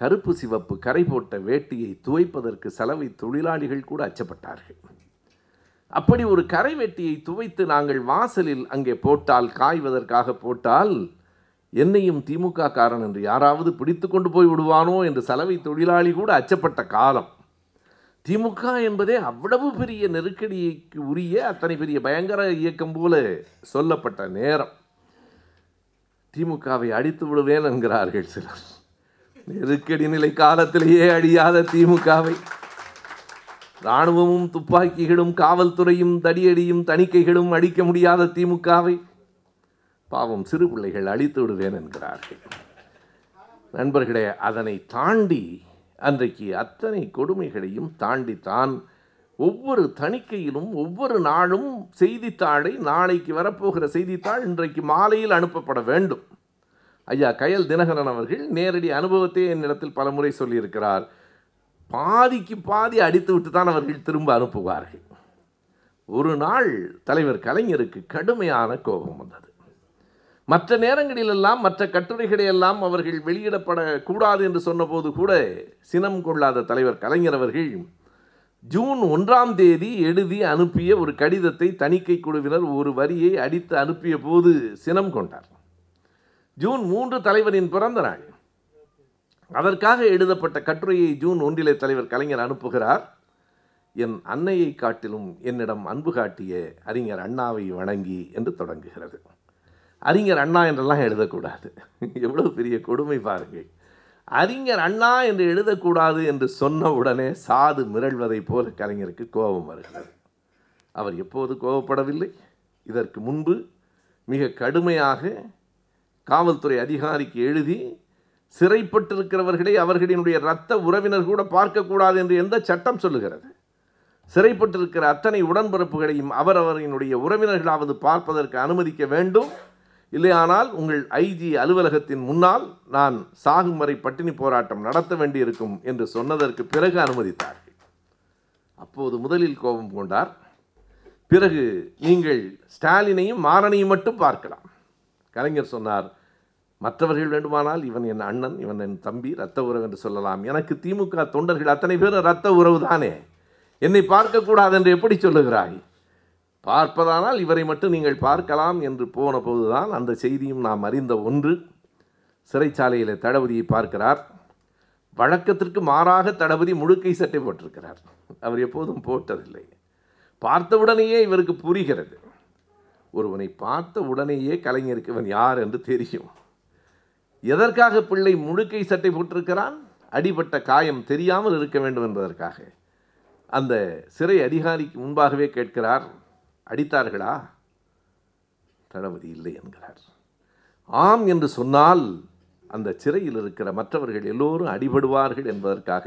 கருப்பு சிவப்பு கரை போட்ட வேட்டியை துவைப்பதற்கு சலவை தொழிலாளிகள் கூட அச்சப்பட்டார்கள். அப்படி ஒரு கரை வேட்டியை துவைத்து நாங்கள் வாசலில் அங்கே போட்டால், காய்வதற்காக போட்டால், என்னையும் திமுக காரன் என்று யாராவது பிடித்து கொண்டு போய் விடுவானோ என்று சலவை தொழிலாளி கூட அச்சப்பட்ட காலம். திமுக என்பதே அவ்வளவு பெரிய நெருக்கடிக்கு உரிய அத்தனை பெரிய பயங்கர இயக்கம் போல சொல்லப்பட்ட நேரம். திமுகவை அடித்து விடுவேன் என்கிறார்கள் சிலர். நெருக்கடி நிலை காலத்திலேயே அழியாத திமுகவை இராணுவமும் துப்பாக்கிகளும் காவல்துறையும் தடியடியும் தணிக்கைகளும் அடிக்க முடியாத திமுகவை பாவம் சிறு பிள்ளைகள் அழித்து விடுவேன் என்கிறார்கள். நண்பர்களே, அதனை தாண்டி அன்றைக்கு அத்தனை கொடுமைகளையும் தாண்டித்தான் ஒவ்வொரு தணிக்கையிலும் ஒவ்வொரு நாளும் செய்தித்தாளை, நாளைக்கு வரப்போகிற செய்தித்தாள் இன்றைக்கு மாலையில் அனுப்பப்பட வேண்டும். ஐயா கயல் தினகரன் அவர்கள் நேரடி அனுபவத்தை என்னிடத்தில் பல முறை சொல்லியிருக்கிறார். பாதிக்கு பாதி அடித்து விட்டு தான் அவர்கள் திரும்ப அனுப்புவார்கள். ஒரு நாள் தலைவர் கலைஞருக்கு கடுமையான கோபம் வந்தது. மற்ற நேரங்களிலெல்லாம் மற்ற கட்டுரைகளையெல்லாம் அவர்கள் வெளியிடப்படக்கூடாது என்று சொன்னபோது கூட சினம் கொள்ளாத தலைவர் கலைஞர் அவர்கள் ஜூன் ஒன்றாம் தேதி எழுதி அனுப்பிய ஒரு கடிதத்தை தணிக்கை குழுவினர் ஒரு வரியை அடித்து அனுப்பிய போது சினம் கொண்டார். ஜூன் மூன்று தலைவரின் பிறந்த நாள். அதற்காக எழுதப்பட்ட கட்டுரையை ஜூன் ஒன்றிலே தலைவர் கலைஞர் அனுப்புகிறார். என் அன்னையை காட்டிலும் என்னிடம் அன்பு காட்டிய அறிஞர் அண்ணாவை வணங்கி என்று தொடங்குகிறது. அறிஞர் அண்ணா என்றெல்லாம் எழுதக்கூடாது. எவ்வளவு பெரிய கொடுமை பாருங்கள். அறிஞர் அண்ணா என்று எழுதக்கூடாது என்று சொன்ன உடனே சாது மிரள்வதை போல கலைஞருக்கு கோபம் வருகிறது. அவர் எப்போது கோபப்படவில்லை. இதற்கு முன்பு மிக கடுமையாக காவல்துறை அதிகாரிக்கு எழுதி சிறைப்பட்டிருக்கிறவர்களை அவர்களினுடைய இரத்த உறவினர் கூட பார்க்கக்கூடாது என்று எந்த சட்டம் சொல்லுகிறது? சிறைப்பட்டிருக்கிற அத்தனை உடன்பிறப்புகளையும் அவரவரினுடைய உறவினர்களாவது பார்ப்பதற்கு அனுமதிக்க வேண்டும். இல்லையானால் உங்கள் ஐஜி அலுவலகத்தின் முன்னால் நான் சாகும் வரை பட்டினி போராட்டம் நடத்த வேண்டியிருக்கும் என்று சொன்னதற்கு பிறகு அனுமதித்தார்கள். அப்போது முதலில் கோபம் கொண்டார். பிறகு நீங்கள் ஸ்டாலினையும் மாறனையும் மட்டும் பார்க்கலாம். கலைஞர் சொன்னார், மற்றவர்கள் வேண்டுமானால் இவன் என் அண்ணன், இவன் என் தம்பி, இரத்த உறவு என்று சொல்லலாம். எனக்கு திமுக தொண்டர்கள் அத்தனை பேர் இரத்த உறவு தானே, என்னை பார்க்கக்கூடாது என்று எப்படி சொல்லுகிறாய்? பார்ப்பதானால் இவரை மட்டும் நீங்கள் பார்க்கலாம் என்று போன போதுதான் அந்த செய்தியும் நாம் அறிந்த ஒன்று. சிறைச்சாலையில் தளபதியை பார்க்கிறார். வழக்கத்திற்கு மாறாக தளபதி முழுக்கை சட்டை போட்டிருக்கிறார். அவர் எப்போதும் போட்டதில்லை. பார்த்தவுடனேயே இவருக்கு புரிகிறது. ஒருவனை பார்த்த உடனேயே கலைஞருக்கு இவன் யார் என்று தெரியும். எதற்காக பிள்ளை முழுக்கை சட்டை போட்டிருக்கிறான்? அடிபட்ட காயம் தெரியாமல் இருக்க வேண்டும் என்பதற்காக. அந்த சிறை அதிகாரிக்கு முன்பாகவே கேட்கிறார், அடித்தார்களா? தளபதி இல்லை என்கிறார். ஆம் என்று சொன்னால் அந்த சிறையில் இருக்கிற மற்றவர்கள் எல்லோரும் அடிபடுவார்கள் என்பதற்காக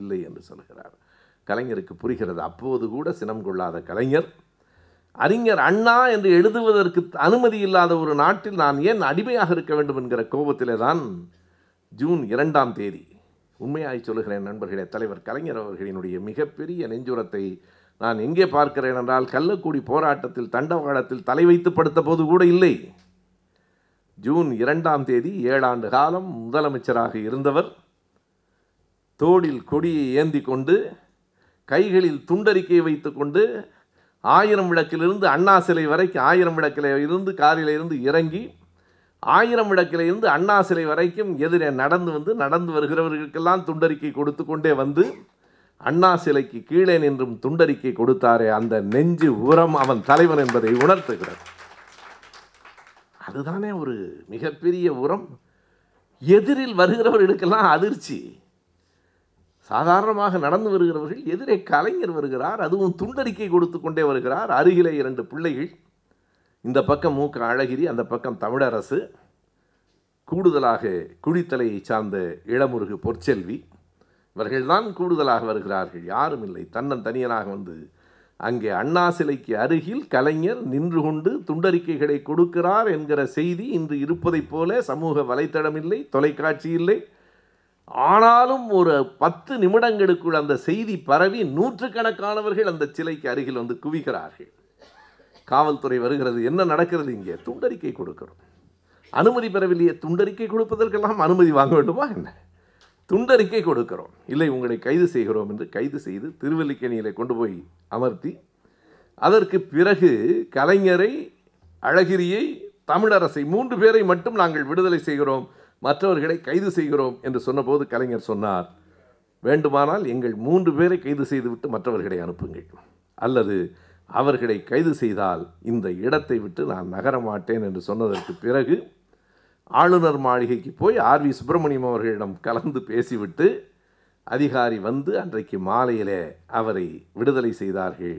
இல்லை என்று சொல்கிறார். கலைஞருக்கு புரிகிறது. அப்போது கூட சினம் கொள்ளாத கலைஞர், அறிஞர் அண்ணா என்று எழுதுவதற்கு அனுமதி இல்லாத ஒரு நாட்டில் நான் ஏன் அடிமையாக இருக்க வேண்டும் என்கிற கோபத்திலே தான் ஜூன் இரண்டாம் தேதி உண்மையாய் சொல்கிறேன் நண்பர்களே, தலைவர் கலைஞர் அவர்களினுடைய மிகப்பெரிய நெஞ்சுரத்தை நான் எங்கே பார்க்கிறேன் என்றால், கள்ளக்குடி போராட்டத்தில் தண்டவாளத்தில் தலை வைத்து படுத்த போது கூட இல்லை. ஜூன் இரண்டாம் தேதி ஏழாண்டு காலம் முதலமைச்சராக இருந்தவர் தோளில் கொடியை ஏந்தி கொண்டு கைகளில் துண்டறிக்கையை வைத்து கொண்டு ஆயிரம் விளக்கிலிருந்து அண்ணா சிலை வரைக்கும், ஆயிரம் விளக்கில் இருந்து காரில் இருந்து இறங்கி ஆயிரம் விளக்கில் இருந்து அண்ணா சிலை வரைக்கும் எதிரே நடந்து வந்து நடந்து வருகிறவர்களுக்கெல்லாம் துண்டறிக்கை கொடுத்து கொண்டே வந்து அண்ணா சிலைக்கு கீழே நின்றும் துண்டறிக்கை கொடுத்தாரே, அந்த நெஞ்சு உரம் அவன் தலைவன் என்பதை உணர்த்துகிறது. அதுதானே ஒரு மிகப்பெரிய உரம். எதிரில் வருகிறவர்களுக்கெல்லாம் அதிர்ச்சி. சாதாரணமாக நடந்து வருகிறவர்கள் எதிரே கலைஞர் வருகிறார், அதுவும் துண்டறிக்கை கொடுத்து கொண்டே வருகிறார். அருகிலே இரண்டு பிள்ளைகள், இந்த பக்கம் மூக்க அழகிரி, அந்த பக்கம் தமிழரசு, கூடுதலாக குழித்தலையை சார்ந்த இளமுருகு பொற்செல்வி, இவர்கள்தான் கூடுதலாக வருகிறார்கள். யாரும் இல்லை. தன்னன் தனியனாக வந்து அங்கே அண்ணா சிலைக்கு அருகில் கலைஞர் நின்று கொண்டு துண்டறிக்கைகளை கொடுக்கிறார் என்கிற செய்தி இன்று இருப்பதைப் போல சமூக வலைத்தளம் இல்லை, தொலைக்காட்சி இல்லை. ஆனாலும் ஒரு பத்து நிமிடங்களுக்குள் அந்த செய்தி பரவி நூற்றுக்கணக்கானவர்கள் அந்த சிலைக்கு அருகில் வந்து குவிகிறார்கள். காவல்துறை வருகிறது. என்ன நடக்கிறது இங்கே? துண்டறிக்கை கொடுக்கிறோம். அனுமதி பெறவில்லையே. துண்டறிக்கை கொடுப்பதற்கெல்லாம் அனுமதி வாங்க வேண்டுமா என்ன? துண்டறிக்கை கொடுக்கிறோம். இல்லை, உங்களை கைது செய்கிறோம் என்று கைது செய்து திருவல்லிக்கேணியிலே கொண்டு போய் அமர்த்தி, அதற்கு பிறகு கலைஞரை, அழகிரியை, தமிழரசை மூன்று பேரை மட்டும் நாங்கள் விடுதலை செய்கிறோம், மற்றவர்களை கைது செய்கிறோம் என்று சொன்னபோது கலைஞர் சொன்னார், வேண்டுமானால் எங்கள் மூன்று பேரை கைது செய்துவிட்டு மற்றவர்களை அனுப்புங்கள், அல்லது அவர்களை கைது செய்தால் இந்த இடத்தை விட்டு நான் நகர மாட்டேன் என்று சொன்னதற்கு பிறகு ஆளுநர் மாளிகைக்கு போய் ஆர் வி சுப்பிரமணியம் அவர்களிடம் கலந்து பேசிவிட்டு அதிகாரி வந்து அன்றைக்கு மாலையிலே அவரை விடுதலை செய்தார்கள்.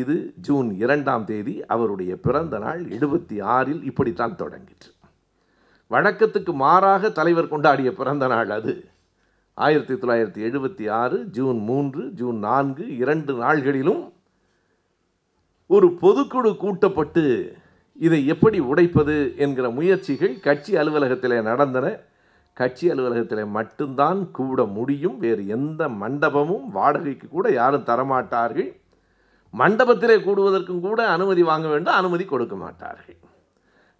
இது ஜூன் இரண்டாம் தேதி அவருடைய பிறந்த நாள் எழுபத்தி ஆறில் இப்படித்தான் தொடங்கிற்று. வழக்கத்துக்கு மாறாக தலைவர் கொண்டாடிய பிறந்த நாள் அது. ஆயிரத்தி தொள்ளாயிரத்தி எழுபத்தி ஆறு ஜூன் மூன்று, ஜூன் நான்கு இரண்டு நாள்களிலும் ஒரு பொதுக்குழு கூட்டப்பட்டு இதை எப்படி உடைப்பது என்கிற முயற்சிகள் கட்சி அலுவலகத்திலே நடந்தன. கட்சி அலுவலகத்திலே மட்டும்தான் கூட முடியும். வேறு எந்த மண்டபமும் வாடகைக்கு கூட யாரும் தரமாட்டார்கள். மண்டபத்திலே கூடுவதற்கும் கூட அனுமதி வாங்க வேண்டும், அனுமதி கொடுக்க மாட்டார்கள்.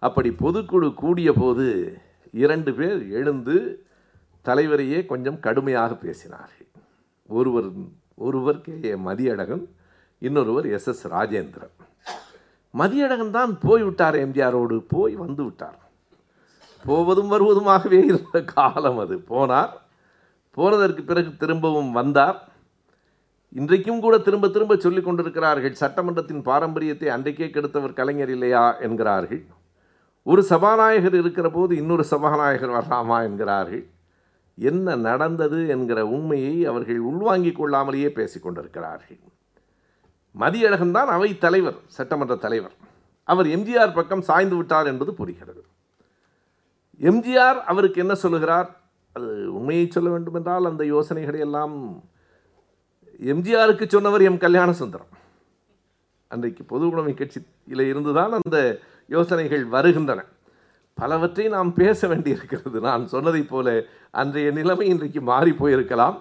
அப்படி பொதுக்குழு கூடிய போது இரண்டு பேர் எழுந்து தலைவரையே கொஞ்சம் கடுமையாக பேசினார்கள். ஒருவர் ஒருவர் கே ஏ மதியழகன், இன்னொருவர் எஸ் எஸ் ராஜேந்திரன். மதியழகன் தான் போய்விட்டார், எம்ஜிஆரோடு போய் வந்து விட்டார். போவதும் வருவதுமாகவே இருந்த காலம் அது. போனார், போனதற்கு பிறகு திரும்பவும் வந்தார். இன்றைக்கும் கூட திரும்ப திரும்ப சொல்லிக் கொண்டிருக்கிறார்கள், சட்டமன்றத்தின் பாரம்பரியத்தை அன்றைக்கே கெடுத்தவர் கலைஞர் இல்லையா என்கிறார்கள். ஒரு சபாநாயகர் இருக்கிற போது இன்னொரு சபாநாயகர் வரலாமா என்கிறார்கள். என்ன நடந்தது என்கிற உண்மையை அவர்கள் உள்வாங்கிக் கொள்ளாமலேயே பேசிக்கொண்டிருக்கிறார்கள். மதியழகன் தான் அவை தலைவர், சட்டமன்ற தலைவர். அவர் எம்ஜிஆர் பக்கம் சாய்ந்து விட்டார் என்பது புரிகிறது. எம்ஜிஆர் அவருக்கு என்ன சொல்லுகிறார்? அது உண்மையை சொல்ல வேண்டுமென்றால் அந்த யோசனைகளை எல்லாம் எம்ஜிஆருக்கு சொன்னவர் எம் கல்யாணசுந்தரம். அன்றைக்கு பொதுவுடைமை கட்சியில் இருந்துதான் அந்த யோசனைகள் வருகின்றன. பலவற்றை நாம் பேச வேண்டியிருக்கிறது. நான் சொன்னதைப் போல அன்றைய நிலைமை இன்றைக்கு மாறி போயிருக்கலாம்.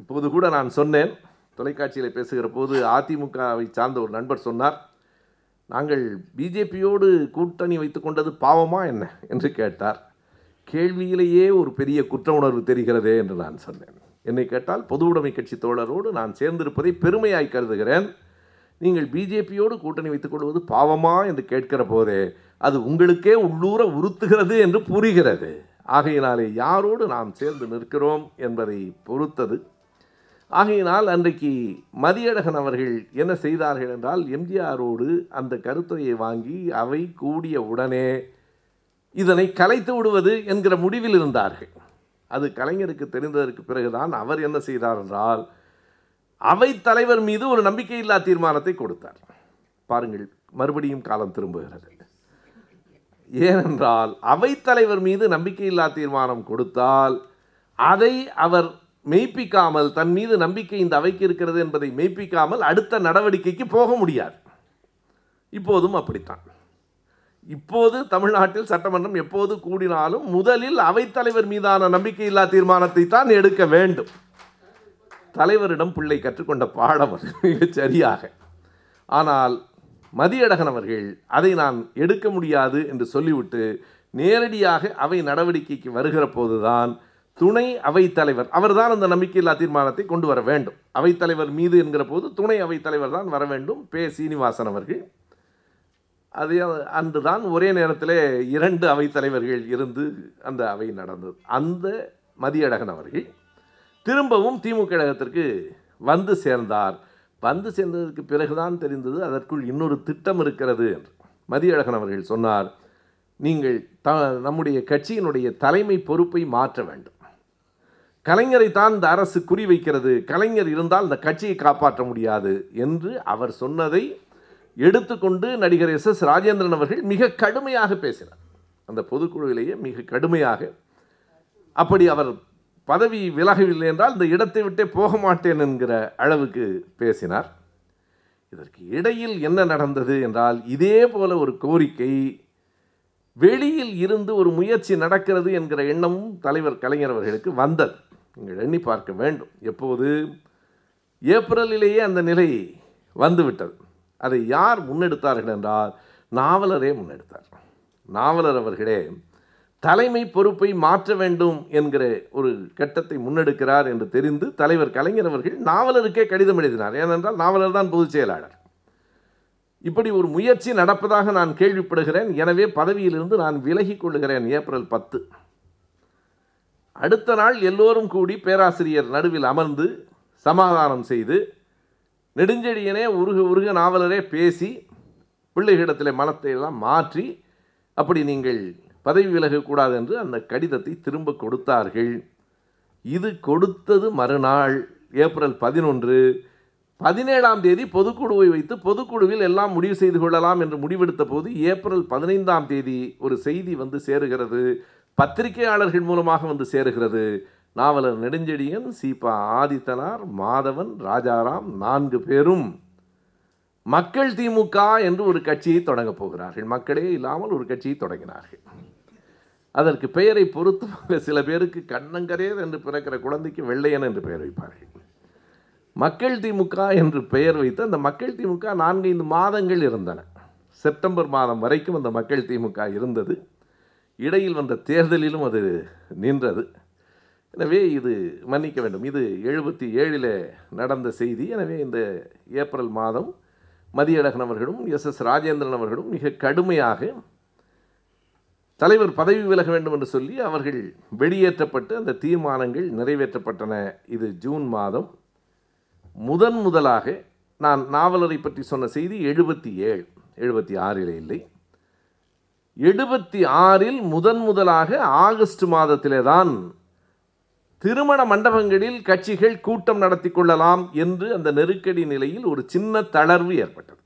இப்போது கூட நான் சொன்னேன், தொலைக்காட்சியில் பேசுகிற போது, அதிமுகவை சார்ந்த ஒரு நண்பர் சொன்னார், நாங்கள் பிஜேபியோடு கூட்டணி வைத்து கொண்டது பாவமா என்ன என்று கேட்டார். கேள்வியிலேயே ஒரு பெரிய குற்ற உணர்வு தெரிகிறதே என்று நான் சொன்னேன். என்னை கேட்டால் பொது உடைமை கட்சி தோழரோடு நான் சேர்ந்திருப்பதை பெருமையாய் கருதுகிறேன். நீங்கள் பிஜேபியோடு கூட்டணி வைத்துக் கொள்வது பாவமா என்று கேட்கிற போதே அது உங்களுக்கே உள்ளூர உறுத்துகிறது என்று புரிகிறது. ஆகையினாலே யாரோடு நாம் சேர்ந்து நிற்கிறோம் என்பதை பொறுத்தது. ஆகையினால் அன்றைக்கு மதியழகன் அவர்கள் என்ன செய்தார்கள் என்றால், எம்ஜிஆரோடு அந்த கருத்துரையை வாங்கி அவை கூடிய உடனே இதனை கலைத்து விடுவது என்கிற முடிவில் இருந்தார்கள். அது கலைஞருக்கு தெரிந்ததற்கு பிறகுதான் அவர் என்ன செய்தார் என்றால், அவை தலைவர் மீது ஒரு நம்பிக்கையில்லா தீர்மானத்தை கொடுத்தார். பாருங்கள், மறுபடியும் காலம் திரும்புகிறது. ஏனென்றால் அவைத்தலைவர் மீது நம்பிக்கையில்லா தீர்மானம் கொடுத்தால் அதை அவர் மெய்ப்பிக்காமல், தன் மீது நம்பிக்கை இந்த அவைக்கு இருக்கிறது என்பதை மெய்ப்பிக்காமல் அடுத்த நடவடிக்கைக்கு போக முடியாது. இப்போதும் அப்படித்தான். இப்போது தமிழ்நாட்டில் சட்டமன்றம் எப்போது கூடினாலும் முதலில் அவைத்தலைவர் மீதான நம்பிக்கையில்லா தீர்மானத்தை தான் எடுக்க வேண்டும். தலைவரிடம் பிள்ளை கற்றுக்கொண்ட பாடம் மிகச் சரியாக. ஆனால் மதியழகன் அவர்கள் அதை நான் எடுக்க முடியாது என்று சொல்லிவிட்டு நேரடியாக அவை நடவடிக்கைக்கு வருகிற போதுதான் துணை அவைத்தலைவர் அவர்தான் அந்த நம்பிக்கையில்லா தீர்மானத்தை கொண்டு வர வேண்டும். அவைத்தலைவர் மீது என்கிற போது துணை அவைத்தலைவர் தான் வர வேண்டும், பே. சீனிவாசன் அவர்கள். அது அன்று தான் ஒரே நேரத்தில் இரண்டு அவைத்தலைவர்கள் இருந்து அந்த அவை நடந்தது. அந்த மதியழகன் அவர்கள் திரும்பவும் திமுக கழகத்திற்கு வந்து சேர்ந்தார். வந்து சேர்ந்ததற்கு பிறகுதான் தெரிந்தது அதற்குள் இன்னொரு திட்டம் இருக்கிறது என்று. மதியழகன் அவர்கள் சொன்னார், நீங்கள் த நம்முடைய கட்சியினுடைய தலைமை பொறுப்பை மாற்ற வேண்டும். கலைஞரை தான் இந்த அரசு குறிவைக்கிறது, கலைஞர் இருந்தால் இந்த கட்சியை காப்பாற்ற முடியாது என்று அவர் சொன்னதை எடுத்துக்கொண்டு நடிகர் எஸ் எஸ் ராஜேந்திரன் அவர்கள் மிக கடுமையாக பேசினார். அந்த பொதுக்குழுவிலேயே மிக கடுமையாக, அப்படி அவர் பதவி விலகவில்லை என்றால் இந்த இடத்தை விட்டே போக மாட்டேன் என்கிற அளவுக்கு பேசினார். இதற்கு இடையில் என்ன நடந்தது என்றால், இதே போல ஒரு கோரிக்கை வெளியில் இருந்து ஒரு முயற்சி நடக்கிறது என்கிற எண்ணமும் தலைவர் கலைஞர் அவர்களுக்கு வந்தது. நீங்கள் எண்ணி பார்க்க வேண்டும், எப்போது ஏப்ரலிலேயே அந்த நிலை வந்துவிட்டது. அதை யார் முன்னெடுத்தார்கள் என்றால் நாவலரே முன்னெடுத்தார். நாவலர் அவர்களே தலைமை பொறுப்பை மாற்ற வேண்டும் என்கிற ஒரு கட்டத்தை முன்னெடுக்கிறார் என்று தெரிந்து தலைவர் கலைஞர் அவர்கள் நாவலருக்கே கடிதம் எழுதினார். ஏனென்றால் நாவலர் தான் பொதுச் செயலாளர். இப்படி ஒரு முயற்சி நடப்பதாக நான் கேள்விப்படுகிறேன், எனவே பதவியிலிருந்து நான் விலகிக் கொள்ளுகிறேன். ஏப்ரல் பத்து அடுத்த நாள் எல்லோரும் கூடி பேராசிரியர் நடுவில் அமர்ந்து சமாதானம் செய்து நெடுஞ்செழியனே உருக உருக நாவலரே பேசி பிள்ளைகளிடத்தில் மனத்தை எல்லாம் மாற்றி, அப்படி நீங்கள் பதவி விலகக்கூடாது என்று அந்த கடிதத்தை திரும்ப கொடுத்தார்கள். இது கொடுத்தது மறுநாள் ஏப்ரல் பதினொன்று பதினேழாம் தேதி பொதுக்குழுவை வைத்து பொதுக்குழுவில் எல்லாம் முடிவு செய்து கொள்ளலாம் என்று முடிவெடுத்த போது ஏப்ரல் பதினைந்தாம் தேதி ஒரு செய்தி வந்து சேருகிறது, பத்திரிகையாளர்கள் மூலமாக வந்து சேருகிறது. நாவலர் நெடுஞ்செழியன், சீபா ஆதித்தனார், மாதவன், ராஜாராம் நான்கு பேரும் மக்கள் திமுக என்று ஒரு கட்சியை தொடங்கப் போகிறார்கள். மக்களே இல்லாமல் ஒரு கட்சியை தொடங்கினார்கள். அதற்கு பெயரை பொறுத்து சில பேருக்கு கண்ணங்கரேர் என்று பிறக்கிற குழந்தைக்கு வெள்ளையன் என்று பெயர் வைப்பார்கள். மக்கள் திமுக என்று பெயர் வைத்து அந்த மக்கள் திமுக நான்கைந்து மாதங்கள் இருந்தன. செப்டம்பர் மாதம் வரைக்கும் அந்த மக்கள் திமுக இருந்தது. இடையில் வந்த தேர்தலிலும் அது நின்றது. எனவே இது மன்னிக்க வேண்டும், இது எழுபத்தி ஏழில் நடந்த செய்தி. எனவே இந்த ஏப்ரல் மாதம் மதியழகன் அவர்களும் எஸ் எஸ் ராஜேந்திரன் அவர்களும் மிக கடுமையாக தலைவர் பதவி விலக வேண்டும் என்று சொல்லி அவர்கள் வெளியேற்றப்பட்டு அந்த தீர்மானங்கள் நிறைவேற்றப்பட்டன. இது ஜூன் மாதம். முதன் முதலாக நான் நாவலரை பற்றி சொன்ன செய்தி எழுபத்தி ஏழு எழுபத்தி ஆறில் இல்லை எழுபத்தி ஆறில் முதன் முதலாக ஆகஸ்ட் மாதத்திலே தான் திருமண மண்டபங்களில் கட்சிகள் கூட்டம் நடத்தி கொள்ளலாம் என்று அந்த நெருக்கடி நிலையில் ஒரு சின்ன தளர்வு ஏற்பட்டது.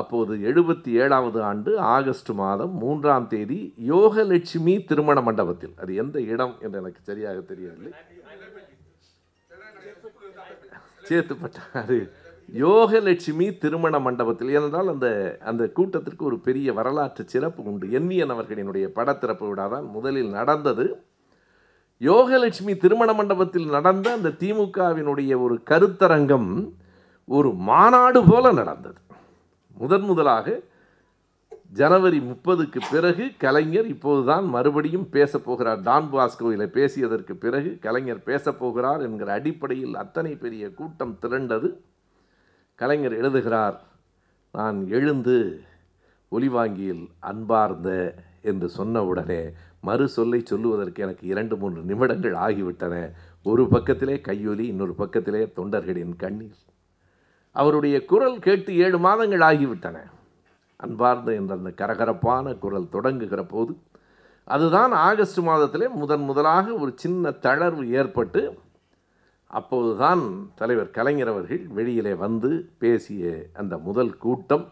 அப்போது எழுபத்தி ஏழாவது ஆண்டு ஆகஸ்ட் மாதம் மூன்றாம் தேதி யோகலட்சுமி திருமண மண்டபத்தில், அது எந்த இடம் என்று எனக்கு சரியாக தெரியவில்லை, சேர்த்துப்பட்டார் யோகலட்சுமி திருமண மண்டபத்தில். ஏனென்றால் அந்த அந்த கூட்டத்திற்கு ஒரு பெரிய வரலாற்று சிறப்பு உண்டு. என்.வி.என். அவர்களினுடைய படத்திறப்பு விழாதான் முதலில் நடந்தது. யோகலட்சுமி திருமண மண்டபத்தில் நடந்த அந்த திமுகவினுடைய ஒரு கருத்தரங்கம் ஒரு மாநாடு போல நடந்தது. முதன் முதலாக ஜனவரி முப்பதுக்கு பிறகு கலைஞர் இப்போதுதான் மறுபடியும் பேசப்போகிறார், டான் பாஸ்கோவில பேசியதற்கு பிறகு கலைஞர் பேசப்போகிறார் என்கிற அடிப்படையில் அத்தனை பெரிய கூட்டம் திரண்டது. கலைஞர் எழுதுகிறார், நான் எழுந்து ஒலிவாங்கியில் அன்பார்ந்த என்று சொன்ன உடனே மறு சொல்லை சொல்லுவதற்கு எனக்கு இரண்டு மூன்று நிமிடங்கள் ஆகிவிட்டன. ஒரு பக்கத்திலே கையொலி, இன்னொரு பக்கத்திலே தொண்டர்களின் கண்ணீர். அவருடைய குரல் கேட்டு ஏழு மாதங்கள் ஆகிவிட்டன. அன்பார்ந்த என்ற அந்த கரகரப்பான குரல் தொடங்குகிற போது அதுதான் ஆகஸ்ட் மாதத்திலே முதன் முதலாக ஒரு சின்ன தளர்வு ஏற்பட்டு அப்போதுதான் தலைவர் கலைஞர் அவர்கள் வெளியிலே வந்து பேசிய அந்த முதல் கூட்டம்.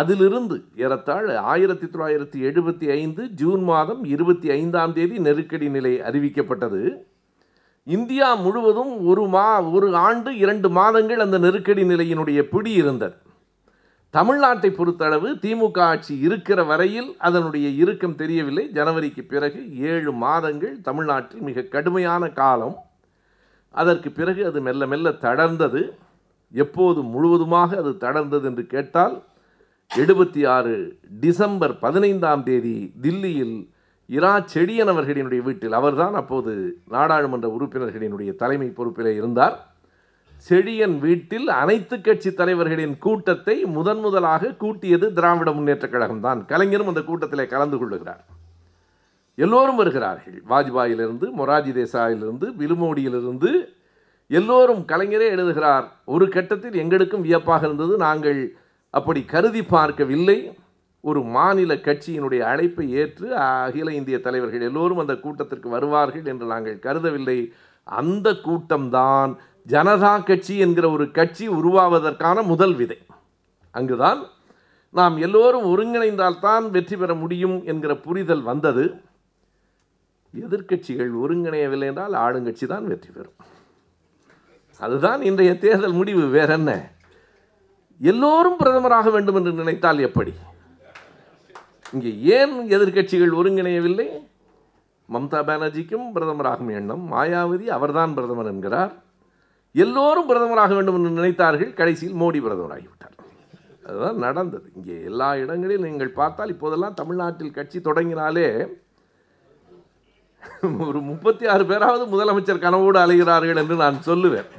அதிலிருந்து ஏறத்தாழ ஆயிரத்தி தொள்ளாயிரத்தி எழுபத்தி ஐந்து ஜூன் மாதம் இருபத்தி ஐந்தாம் தேதி நெருக்கடி நிலை அறிவிக்கப்பட்டது. இந்தியா முழுவதும் ஒரு மா ஒரு ஆண்டு இரண்டு மாதங்கள் அந்த நெருக்கடி நிலையினுடைய பிடி இருந்தது. தமிழ்நாட்டை பொறுத்தளவு திமுக ஆட்சி இருக்கிற வரையில் அதனுடைய இறுக்கம் தெரியவில்லை. ஜனவரிக்கு பிறகு ஏழு மாதங்கள் தமிழ்நாட்டில் மிக கடுமையான காலம். அதற்கு பிறகு அது மெல்ல மெல்ல தளர்ந்தது. எப்போது முழுவதுமாக அது தளர்ந்தது என்று கேட்டால் எழுபத்தி ஆறு டிசம்பர் பதினைந்தாம் தேதி தில்லியில் இரா செடியன் அவர்களினுடைய வீட்டில், அவர்தான் அப்போது நாடாளுமன்ற உறுப்பினர்களினுடைய தலைமை பொறுப்பிலே இருந்தார், செடியன் வீட்டில் அனைத்து கட்சி தலைவர்களின் கூட்டத்தை முதன் முதலாக கூட்டியது திராவிட முன்னேற்றக் கழகம்தான். கலைஞரும் அந்த கூட்டத்திலே கலந்து கொள்ளுகிறார். எல்லோரும் வருகிறார்கள். வாஜ்பாயிலிருந்து மொராஜி தேசாயிலிருந்து விலுமோடியிலிருந்து எல்லோரும். கலைஞரே எழுதுகிறார், ஒரு கட்டத்தில் எங்களுக்கும் வியப்பாக இருந்தது, நாங்கள் அப்படி கருதி பார்க்கவில்லை. ஒரு மாநில கட்சியினுடைய அழைப்பை ஏற்று அகில இந்திய தலைவர்கள் எல்லோரும் அந்த கூட்டத்திற்கு வருவார்கள் என்று நாங்கள் கருதவில்லை. அந்த கூட்டம்தான் ஜனதா கட்சி என்கிற ஒரு கட்சி உருவாவதற்கான முதல் விதை. அங்குதான் நாம் எல்லோரும் ஒருங்கிணைந்தால்தான் வெற்றி பெற முடியும் என்கிற புரிதல் வந்தது. எதிர்க்கட்சிகள் ஒருங்கிணையவில்லை என்றால் ஆளுங்கட்சி தான் வெற்றி பெறும். அதுதான் இன்றைய தேர்தல் முடிவு. வேறென்ன? எல்லோரும் பிரதமராக வேண்டும் என்று நினைத்தால் எப்படி? இங்கே ஏன் எதிர்க்கட்சிகள் ஒருங்கிணையவில்லை? மம்தா பானர்ஜிக்கும் பிரதமராகும் எண்ணம். மாயாவதி அவர்தான் பிரதமர் என்கிறார். எல்லோரும் பிரதமராக வேண்டும் என்று நினைத்தார்கள். கடைசியில் மோடி பிரதமராகிவிட்டார். அதுதான் நடந்தது. இங்கே எல்லா இடங்களிலும் நீங்கள் பார்த்தால் இப்போதெல்லாம் தமிழ்நாட்டில் கட்சி தொடங்கினாலே ஒரு முப்பத்தி ஆறு பேராவது முதலமைச்சர் கனவோடு அலைகிறார்கள் என்று நான் சொல்லுவேன்.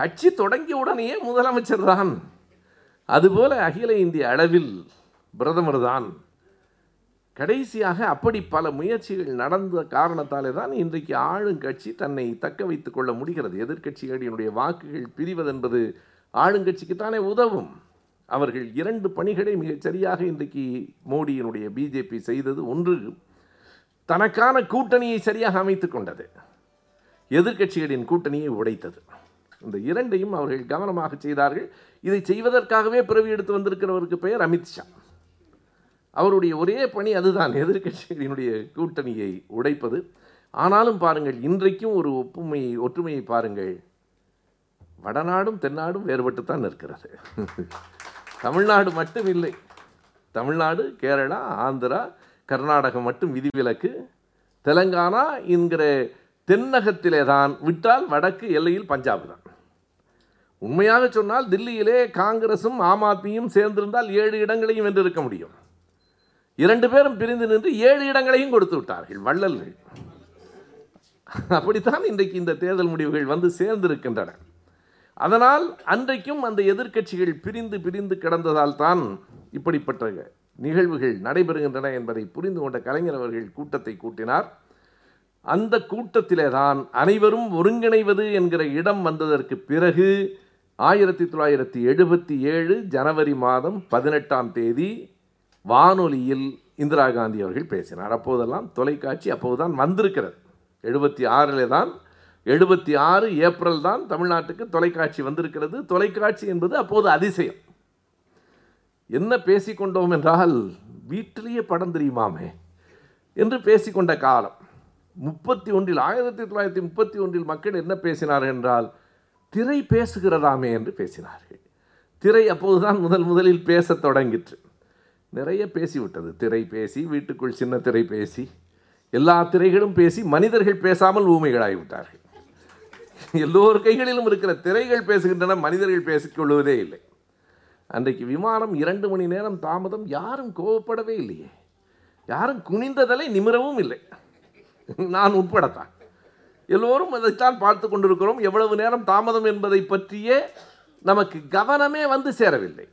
கட்சி தொடங்கிய உடனேயே முதலமைச்சர் தான். அதுபோல அகில இந்திய அளவில் பிரதமர் தான். கடைசியாக அப்படி பல முயற்சிகள் நடந்த காரணத்தாலே தான் இன்றைக்கு ஆளுங்கட்சி தன்னை தக்க வைத்துக் கொள்ள முடிகிறது. எதிர்க்கட்சிகளினுடைய வாக்குகள் பிரிவதென்பது ஆளுங்கட்சிக்குத்தானே உதவும். அவர்கள் இரண்டு பணிகளை மிகச்சரியாக இன்றைக்கு மோடியினுடைய பிஜேபி செய்தது. ஒன்று, தனக்கான கூட்டணியை சரியாக அமைத்து கொண்டது, எதிர்க்கட்சிகளின் கூட்டணியை உடைத்தது. இந்த இரண்டையும் அவர்கள் கவனமாக செய்தார்கள். இதை செய்வதற்காகவே பிறவி எடுத்து வந்திருக்கிறவருக்கு பெயர் அமித்ஷா. அவருடைய ஒரே பணி அதுதான், எதிர்க்கட்சிகளினுடைய கூட்டணியை உடைப்பது. ஆனாலும் பாருங்கள், இன்றைக்கும் ஒரு ஒப்புமை ஒற்றுமையை பாருங்கள். வடநாடும் தென்னாடும் வேறுபட்டுத்தான் இருக்கிறது. தமிழ்நாடு மட்டும் இல்லை. தமிழ்நாடு, கேரளா, ஆந்திரா, கர்நாடகம் மட்டும் விதிவிலக்கு. தெலங்கானா என்கிற தென்னகத்திலே தான், விட்டால் வடக்கு எல்லையில் பஞ்சாப் தான். உண்மையாக சொன்னால் தில்லியிலே காங்கிரஸும் ஆம் ஆத்மியும் சேர்ந்திருந்தால் ஏழு இடங்களையும் வென்றிருக்க முடியும். இரண்டு பேரும் பிரிந்து நின்று ஏழு இடங்களையும் கொடுத்து விட்டார்கள் வள்ளல்கள். அப்படித்தான் இன்றைக்கு இந்த தேர்தல் முடிவுகள் வந்து சேர்ந்திருக்கின்றன. அதனால் அன்றைக்கும் அந்த எதிர்க்கட்சிகள் பிரிந்து பிரிந்து கிடந்ததால் தான் இப்படிப்பட்ட நிகழ்வுகள் நடைபெறுகின்றன என்பதை புரிந்து கொண்ட கலைஞர் அவர்கள் கூட்டத்தை கூட்டினார். அந்த கூட்டத்திலே தான் அனைவரும் ஒருங்கிணைவது என்கிற இடம் வந்ததற்கு பிறகு ஆயிரத்தி தொள்ளாயிரத்தி எழுபத்தி ஏழு ஜனவரி மாதம் பதினெட்டாம் தேதி வானொலியில் இந்திரா காந்தி அவர்கள் பேசினார். அப்போதெல்லாம் தொலைக்காட்சி அப்போதுதான் வந்திருக்கிறது. எழுபத்தி ஆறிலே தான் எழுபத்தி ஆறு ஏப்ரல் தான் தமிழ்நாட்டுக்கு தொலைக்காட்சி வந்திருக்கிறது. தொலைக்காட்சி என்பது அப்போது அதிசயம். என்ன பேசிக்கொண்டோம் என்றால், வீட்டிலேயே படம் தெரியுமாமே என்று பேசிக்கொண்ட காலம். முப்பத்தி ஒன்றில் ஆயிரத்தி தொள்ளாயிரத்தி முப்பத்தி ஒன்றில் மக்கள் என்ன பேசினார்கள் என்றால், திரை பேசுகிறதாமே என்று பேசினார்கள். திரை அப்போதுதான் முதல் முதலில் பேசத் தொடங்கிற்று. நிறைய பேசிவிட்டது. திரை பேசி, வீட்டுக்குள் சின்ன திரை பேசி, எல்லா திரைகளும் பேசி, மனிதர்கள் பேசாமல் ஊமைகளாகிவிட்டார்கள். எல்லோர் கைகளிலும் இருக்கிற திரைகள் பேசுகின்றன, மனிதர்கள் பேசிக்கொள்வதே இல்லை. அன்றைக்கு விமானம் இரண்டு மணி நேரம் தாமதம். யாரும் கோபப்படவே இல்லையே, யாரும் குனிந்ததலை நிமிரவும் இல்லை, நான் உட்படத்தான். எல்லோரும் அதைத்தான் பார்த்து கொண்டிருக்கிறோம். எவ்வளவு நேரம் தாமதம் என்பதை பற்றியே நமக்கு கவனமே வந்து சேரவில்லை.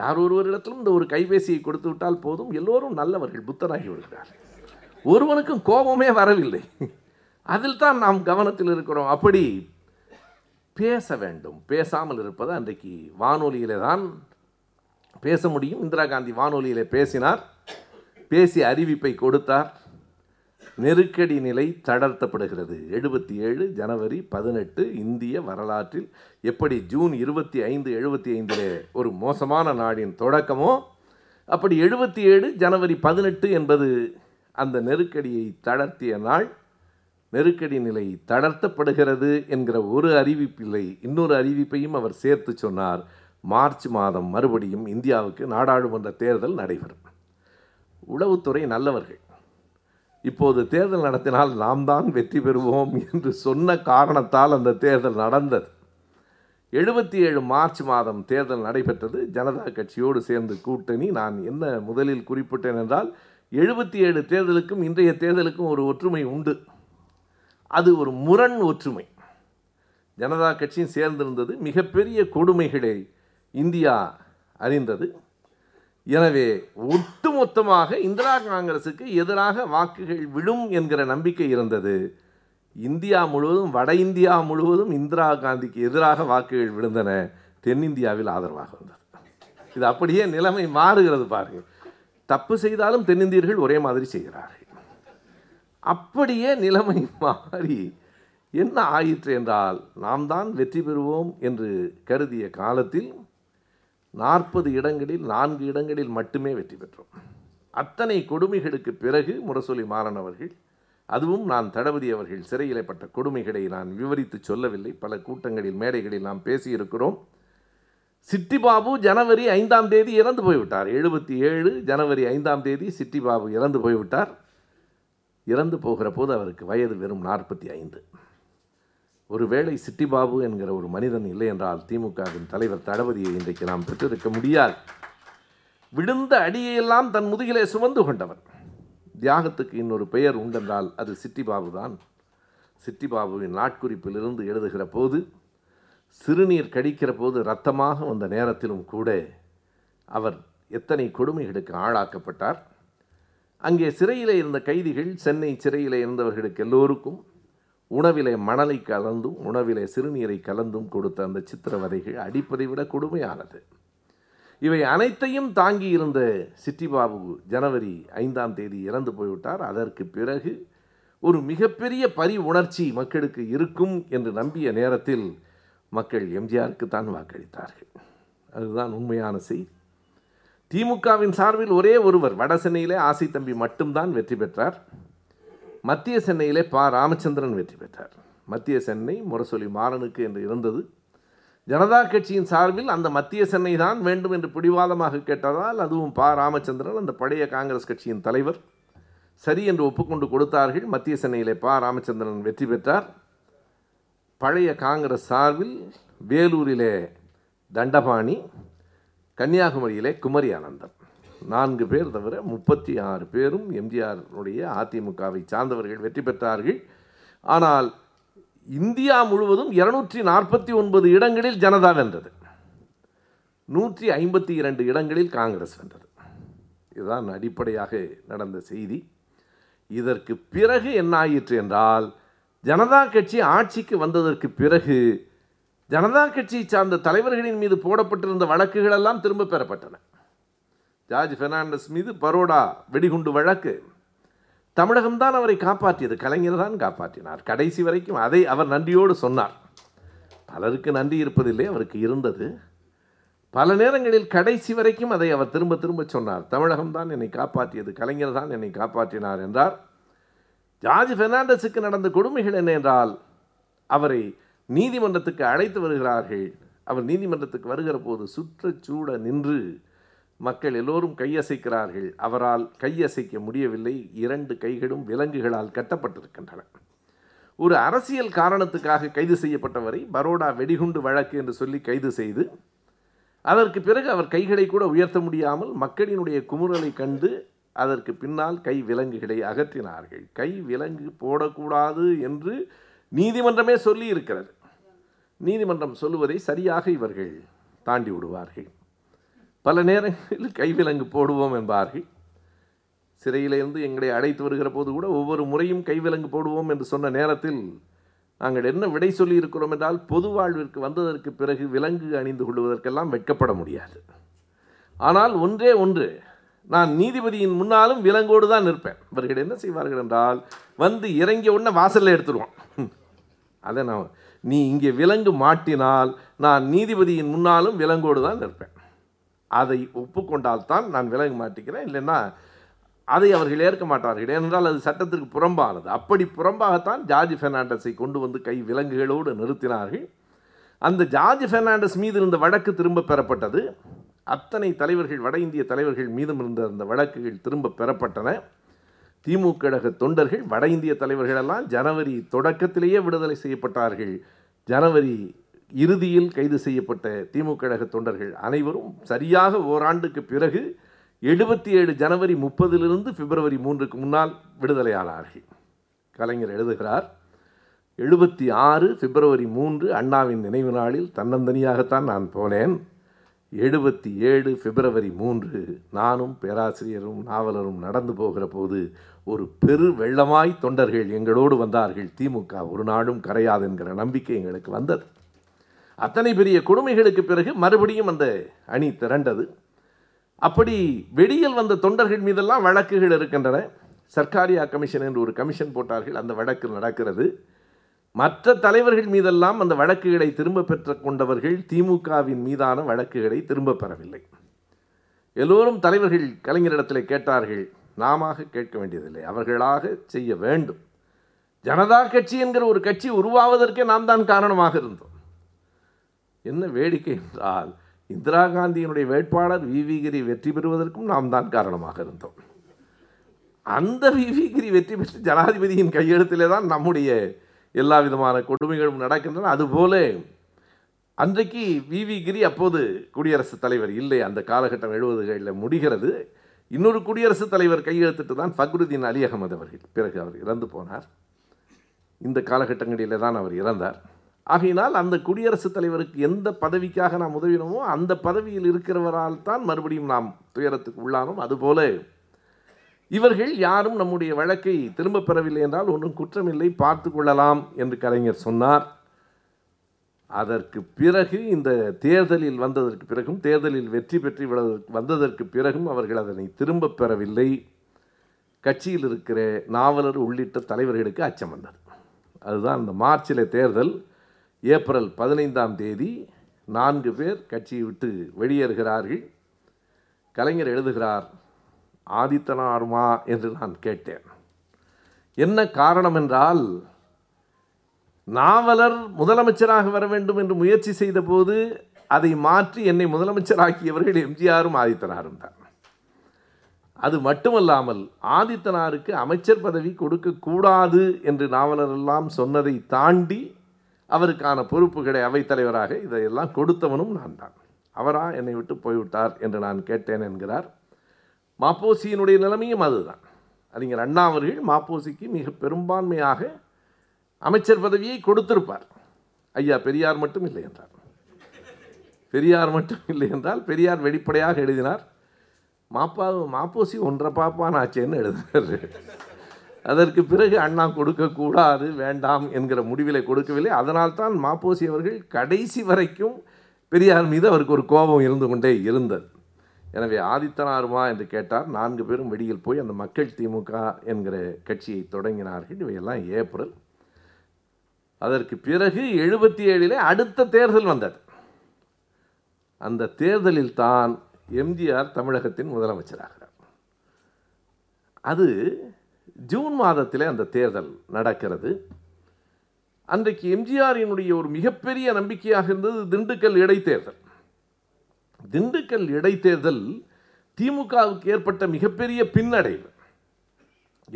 யார் ஒருவரிடத்திலும் இந்த ஒரு கைபேசியை கொடுத்து விட்டால் போதும், எல்லோரும் நல்லவர்கள் புத்தராகி விடுகிறார்கள். ஒருவனுக்கும் கோபமே வரவில்லை. அதில் தான் நாம் கவனத்தில் இருக்கிறோம். அப்படி பேச வேண்டும், பேசாமல் இருப்பது. அன்றைக்கு வானொலியிலே தான் பேச முடியும். இந்திரா காந்தி வானொலியிலே பேசினார், பேசி அறிவிப்பை கொடுத்தார். நெருக்கடி நிலை தளர்த்தப்படுகிறது. எழுபத்தி ஏழு ஜனவரி பதினெட்டு இந்திய வரலாற்றில் எப்படி ஜூன் இருபத்தி ஐந்து எழுபத்தி ஐந்திலே ஒரு மோசமான நாடின் தொடக்கமோ, அப்படி எழுபத்தி ஏழு ஜனவரி பதினெட்டு என்பது அந்த நெருக்கடியை தளர்த்திய நாள். நெருக்கடி நிலை தளர்த்தப்படுகிறது என்கிற ஒரு அறிவிப்பில்லை, இன்னொரு அறிவிப்பையும் அவர் சேர்த்து சொன்னார். மார்ச் மாதம் மறுபடியும் இந்தியாவுக்கு நாடாளுமன்ற தேர்தல் நடைபெறும். உளவுத்துறை நல்லவர்கள், இப்போது தேர்தல் நடத்தினால் நாம் தான் வெற்றி பெறுவோம் என்று சொன்ன காரணத்தால் அந்த தேர்தல் நடந்தது. எழுபத்தி ஏழு மார்ச் மாதம் தேர்தல் நடைபெற்றது. ஜனதா கட்சியோடு சேர்ந்து கூட்டணி. நான் என்ன முதலில் குறிப்பிட்டேன் என்றால், எழுபத்தி ஏழு தேர்தலுக்கும் இன்றைய தேர்தலுக்கும் ஒரு ஒற்றுமை உண்டு. அது ஒரு முரண் ஒற்றுமை. ஜனதா கட்சியும் சேர்ந்திருந்தது. மிகப்பெரிய கொடுமைகளை இந்தியா அறிந்தது. எனவே ஒட்டுமொத்தமாக இந்திரா காங்கிரசுக்கு எதிராக வாக்குகள் விழும் என்கிற நம்பிக்கை இருந்தது. இந்தியா முழுவதும், வட இந்தியா முழுவதும் இந்திரா காந்திக்கு எதிராக வாக்குகள் விழுந்தன. தென்னிந்தியாவில் ஆதரவாக வந்தது. இது அப்படியே நிலைமை மாறுகிறது பாருங்கள். தப்பு செய்தாலும் தென்னிந்தியர்கள் ஒரே மாதிரி செய்கிறார்கள். அப்படியே நிலைமை மாறி என்ன ஆயிற்று என்றால், நாம் தான் வெற்றி பெறுவோம் என்று கருதிய காலத்தில் நாற்பது இடங்களில் நான்கு இடங்களில் மட்டுமே வெற்றி பெற்றோம். அத்தனை கொடுமைகளுக்கு பிறகு முரசொலி மாறன் அவர்கள், அதுவும் நான் தளபதி அவர்கள் சிறையிலே பட்ட கொடுமைகளை நான் விவரித்து சொல்லவில்லை. பல கூட்டங்களில் மேடைகளில் நாம் பேசியிருக்கிறோம். சிட்டிபாபு ஜனவரி ஐந்தாம் தேதி இறந்து போய்விட்டார். எழுபத்தி ஏழு ஜனவரி ஐந்தாம் தேதி சிட்டிபாபு இறந்து போய்விட்டார். இறந்து போகிற போது அவருக்கு வயது வெறும் நாற்பத்தி ஐந்து. ஒருவேளை சிட்டிபாபு என்கிற ஒரு மனிதன் இல்லை என்றால் திமுகவின் தலைவர் தளபதியை இன்றைக்கு நாம் பெற்றிருக்க முடியாது. விழுந்த அடியையெல்லாம் தன் முதுகிலே சுமந்து கொண்டவர். தியாகத்துக்கு இன்னொரு பெயர் உண்டென்றால் அது சிட்டிபாபு தான். சிட்டிபாபுவின் நாட்குறிப்பிலிருந்து எழுதுகிற போது, சிறுநீர் கடிக்கிற போது இரத்தமாக வந்த நேரத்திலும் கூட அவர் எத்தனை கொடுமைகளுக்கு ஆளாக்கப்பட்டார். அங்கே சிறையிலே இருந்த கைதிகள், சென்னை சிறையிலே இருந்தவர்களுக்கு எல்லோருக்கும் உணவிலே மணலை கலந்தும் உணவிலே சிறுநீரை கலந்தும் கொடுத்த அந்த சித்திரவதைகள் அடிப்பதை விட கொடுமையானது. இவை அனைத்தையும் தாங்கி இருந்த சிட்டிபாபு ஜனவரி ஐந்தாம் தேதி இறந்து போய்விட்டார். அதற்கு பிறகு ஒரு மிகப்பெரிய பரி உணர்ச்சி மக்களுக்கு இருக்கும் என்று நம்பிய நேரத்தில் மக்கள் எம்ஜிஆருக்கு தான் வாக்களித்தார்கள். அதுதான் உண்மையான செய்தி. திமுகவின் சார்பில் ஒரே ஒருவர் வட சென்னையிலே ஆசை தம்பி மட்டும்தான் வெற்றி பெற்றார். மத்திய சென்னையிலே பா ராமச்சந்திரன் வெற்றி பெற்றார். மத்திய சென்னை முரசொலி மாறனுக்கு என்று இருந்தது. ஜனதா கட்சியின் சார்பில் அந்த மத்திய சென்னை தான் வேண்டும் என்று பிடிவாதமாக கேட்டதால், அதுவும் பா ராமச்சந்திரன், அந்த பழைய காங்கிரஸ் கட்சியின் தலைவர், சரி என்று ஒப்புக்கொண்டு கொடுத்தார்கள். மத்திய சென்னையிலே பா ராமச்சந்திரன் வெற்றி பெற்றார். பழைய காங்கிரஸ் சார்பில் வேலூரிலே தண்டபாணி, கன்னியாகுமரியிலே குமரி ஆனந்தன், நான்கு பேர் தவிர முப்பத்தி ஆறு பேரும் எம்ஜிஆருடைய அதிமுகவை சார்ந்தவர்கள் வெற்றி பெற்றார்கள். ஆனால் இந்தியா முழுவதும் இருநூற்றி நாற்பத்தி ஒன்பது இடங்களில் ஜனதா வென்றது, நூற்றி ஐம்பத்தி இரண்டு இடங்களில் காங்கிரஸ் வென்றது. இதுதான் அடிப்படையாக நடந்த செய்தி. இதற்கு பிறகு என்ன ஆயிற்று என்றால், ஜனதா கட்சி ஆட்சிக்கு வந்ததற்கு பிறகு ஜனதா கட்சியை சார்ந்த தலைவர்களின் மீது போடப்பட்டிருந்த வழக்குகளெல்லாம் திரும்ப பெறப்பட்டன. ஜார்ஜ் பெர்னாண்டஸ் மீது பரோடா வெடிகுண்டு வழக்கு, தமிழகம்தான் அவரை காப்பாற்றியது, கலைஞர் தான் காப்பாற்றினார் கடைசி வரைக்கும். அதை அவர் நன்றியோடு சொன்னார். பலருக்கு நன்றி இருப்பதில்லை, அவருக்கு இருந்தது. பல நேரங்களில் கடைசி வரைக்கும் அதை அவர் திரும்ப திரும்ப சொன்னார். தமிழகம்தான் என்னை காப்பாற்றியது, கலைஞர் தான் என்னை காப்பாற்றினார் என்றார். ஜார்ஜ் பெர்னாண்டஸுக்கு நடந்த கொடுமைகள் என்ன என்றால், அவரை நீதிமன்றத்துக்கு அழைத்து வருகிறார்கள். அவர் நீதிமன்றத்துக்கு வருகிற போது சுற்றச்சூட நின்று மக்கள் எல்லோரும் கையசைக்கிறார்கள். அவரால் கையசைக்க முடியவில்லை. இரண்டு கைகளும் விலங்குகளால் கட்டப்பட்டிருக்கின்றன. ஒரு அரசியல் காரணத்துக்காக கைது செய்யப்பட்டவரை பரோடா வெடிகுண்டு வழக்கு என்று சொல்லி கைது செய்து, அதற்கு பிறகு அவர் கைகளை கூட உயர்த்த முடியாமல் மக்களினுடைய குமுறலை கண்டு அதற்கு பின்னால் கை விலங்குகளை அகற்றினார்கள். கை விலங்கு போடக்கூடாது என்று நீதிமன்றமே சொல்லி இருக்கிறது. நீதிமன்றம் சொல்லுவதை சரியாக இவர்கள் தாண்டி விடுவார்கள். பல நேரங்களில் கைவிலங்கு போடுவோம் என்பார்கள். சிறையிலிருந்து எங்களை அழைத்து வருகிற போது கூட ஒவ்வொரு முறையும் கைவிலங்கு போடுவோம் என்று சொன்ன நேரத்தில் நாங்கள் என்ன விடை சொல்லி இருக்கிறோம் என்றால், பொது வாழ்விற்கு வந்ததற்கு பிறகு விலங்கு அணிந்து கொள்வதற்கெல்லாம் வெட்கப்பட முடியாது, ஆனால் ஒன்றே ஒன்று, நான் நீதிபதியின் முன்னாலும் விலங்கோடு தான் நிற்பேன். இவர்கள் என்ன செய்வார்கள் என்றால், வந்து இறங்கிய உடனே வாசலில் எடுத்துருவான். அதை நான் நீ இங்கே விலங்கு மாட்டினால் நான் நீதிபதியின் முன்னாலும் விலங்கோடு தான் நிற்பேன், அதை ஒப்புக்கொண்டால் தான் நான் விலங்கு மாட்டிக்கிறேன், இல்லைன்னா அதை அவர்கள் ஏற்க மாட்டார்கள், ஏனென்றால் அது சட்டத்திற்கு புறம்பானது. அப்படி புறம்பாகத்தான் ஜார்ஜ் பெர்னாண்டஸை கொண்டு வந்து கை விலங்குகளோடு நிறுத்தினார்கள். அந்த ஜார்ஜ் பெர்னாண்டஸ் மீது இருந்த வழக்கு திரும்ப பெறப்பட்டது. அத்தனை தலைவர்கள், வட இந்திய தலைவர்கள் மீதும் இருந்த அந்த வழக்குகள் திரும்ப பெறப்பட்டன. திமுக கழக தொண்டர்கள், வட இந்திய தலைவர்களெல்லாம் ஜனவரி தொடக்கத்திலேயே விடுதலை செய்யப்பட்டார்கள். ஜனவரி இறுதியில் கைது செய்யப்பட்ட திமுக கழக தொண்டர்கள் அனைவரும் சரியாக ஓராண்டுக்கு பிறகு எழுபத்தி ஏழு ஜனவரி முப்பதிலிருந்து பிப்ரவரி மூன்றுக்கு முன்னால் விடுதலையானார்கள். கலைஞர் எழுதுகிறார், எழுபத்தி ஆறு பிப்ரவரி மூன்று அண்ணாவின் நினைவு நாளில் தன்னந்தனியாகத்தான் நான் போனேன். எழுபத்தி ஏழு பிப்ரவரி மூன்று நானும் பேராசிரியரும் நாவலரும் நடந்து போகிற போது ஒரு பெரு வெள்ளமாய் தொண்டர்கள் எங்களோடு வந்தார்கள். திமுக ஒரு நாளும் கரையாது என்கிற நம்பிக்கை எங்களுக்கு வந்தது. அத்தனை பெரிய கொடுமைகளுக்கு பிறகு மறுபடியும் அந்த அணி திரண்டது. அப்படி வெளியில் வந்த தொண்டர்கள் மீதெல்லாம் வழக்குகள் இருக்கின்றன. சர்க்காரியா கமிஷன் என்று ஒரு கமிஷன் போட்டார்கள், அந்த வழக்கு நடக்கிறது. மற்ற தலைவர்கள் மீதெல்லாம் அந்த வழக்குகளை திரும்ப பெற்று கொண்டவர்கள் திமுகவின் மீதான வழக்குகளை திரும்ப பெறவில்லை. எல்லோரும் தலைவர்கள் கலைஞரிடத்தில் கேட்டார்கள், நாம கேட்க வேண்டியதில்லை, அவர்களாக செய்ய வேண்டும். ஜனதா கட்சி என்கிற ஒரு கட்சி உருவாவதற்கே நாம் தான் காரணமாக இருந்தோம். என்ன வேடிக்கை என்றால், இந்திரா காந்தியினுடைய வேட்பாளர் வி வி கிரி வெற்றி பெறுவதற்கும் நாம் தான் காரணமாக இருந்தோம். அந்த வி வி கிரி வெற்றி பெற்று ஜனாதிபதியின் கையெழுத்திலே தான் நம்முடைய எல்லா விதமான கொடுமைகளும் நடக்கின்றன. அதுபோல அன்றைக்கு வி வி கிரி அப்போது குடியரசுத் தலைவர் இல்லை. அந்த காலகட்டம் எழுபதுகளில் முடிகிறது. இன்னொரு குடியரசுத் தலைவர் கையெழுத்திட்டு தான் ஃபக்ருதீன் அலி அகமது அவர்கள், பிறகு அவர் இறந்து போனார், இந்த காலகட்டங்களிலே தான் அவர் இறந்தார். ஆகையினால் அந்த குடியரசுத் தலைவருக்கு எந்த பதவிக்காக நாம் உதவினோமோ அந்த பதவியில் இருக்கிறவரால் தான் மறுபடியும் நாம் துயரத்துக்கு உள்ளானோம். அதுபோல இவர்கள் யாரும் நம்முடைய வழக்கை திரும்ப பெறவில்லை என்றால் ஒன்றும் குற்றமில்லை, பார்த்து கொள்ளலாம் என்று கலைஞர் சொன்னார். அதற்கு பிறகு இந்த தேர்தலில் வந்ததற்கு பிறகும், தேர்தலில் வெற்றி பெற்று வந்ததற்கு பிறகும் அவர்கள் அதனை திரும்ப பெறவில்லை. கட்சியில் இருக்கிற நாவலர் உள்ளிட்ட தலைவர்களுக்கு அச்சம் வந்தது. அதுதான் இந்த மார்ச்சில் தேர்தல். ஏப்ரல் பதினைந்தாம் தேதி நான்கு பேர் கட்சியை விட்டு வெளியேறுகிறார்கள். கலைஞர் எழுதுகிறார், ஆதித்தனாருமா என்று நான் கேட்டேன். என்ன காரணம் என்றால், நாவலர் முதலமைச்சராக வர வேண்டும் என்று முயற்சி செய்தபோது அதை மாற்றி என்னை முதலமைச்சராக்கியவர்கள் எம்ஜிஆரும் ஆதித்தனாரும் தான். அது மட்டுமல்லாமல் ஆதித்தனாருக்கு அமைச்சர் பதவி கொடுக்கக்கூடாது என்று நாவலர் எல்லாம் சொன்னதை தாண்டி அவருக்கான பொறுப்புகளை அவைத்தலைவராக இதையெல்லாம் கொடுத்தவனும் நான் தான். அவரா என்னை விட்டு போய்விட்டார் என்று நான் கேட்டேன் என்கிறார். மாப்போசியினுடைய நிலைமையும் அதுதான். அறிஞர் அண்ணா அவர்கள் மாப்போசிக்கு மிக பெரும்பான்மையாக அமைச்சர் பதவியை கொடுத்திருப்பார். ஐயா பெரியார் மட்டும் இல்லை என்றார். பெரியார் மட்டும் இல்லை என்றால் பெரியார் வெளிப்படையாக எழுதினார், மாப்பா மாப்போசி ஒன்றை பாப்பான் ஆச்சேன்னு எழுதினார். அதற்கு பிறகு அண்ணா கொடுக்கக்கூடாது, வேண்டாம் என்கிற முடிவில் கொடுக்கவில்லை. அதனால்தான் மாப்போசி அவர்கள் கடைசி வரைக்கும் பெரியார் மீது அவருக்கு ஒரு கோபம் இருந்து கொண்டே இருந்தது. எனவே ஆதித்தனாருமா என்று கேட்டார். நான்கு பேரும் வெளியில் போய் அந்த மக்கள் திமுக என்கிற கட்சியை தொடங்கினார்கள். இவையெல்லாம் ஏப்ரல். அதற்கு பிறகு எழுபத்தி ஏழிலே அடுத்த தேர்தல் வந்தது. அந்த தேர்தலில் தான் எம்ஜிஆர் தமிழகத்தின் முதலமைச்சராகிறார். அது ஜூன் மாதத்திலே அந்த தேர்தல் நடக்கிறது. அன்றைக்கு எம்ஜிஆரினுடைய ஒரு மிகப்பெரிய நம்பிக்கையாக இருந்தது திண்டுக்கல் இடைத்தேர்தல். திண்டுக்கல் இடைத்தேர்தல் திமுகவுக்கு ஏற்பட்ட மிகப்பெரிய பின்னடைவு.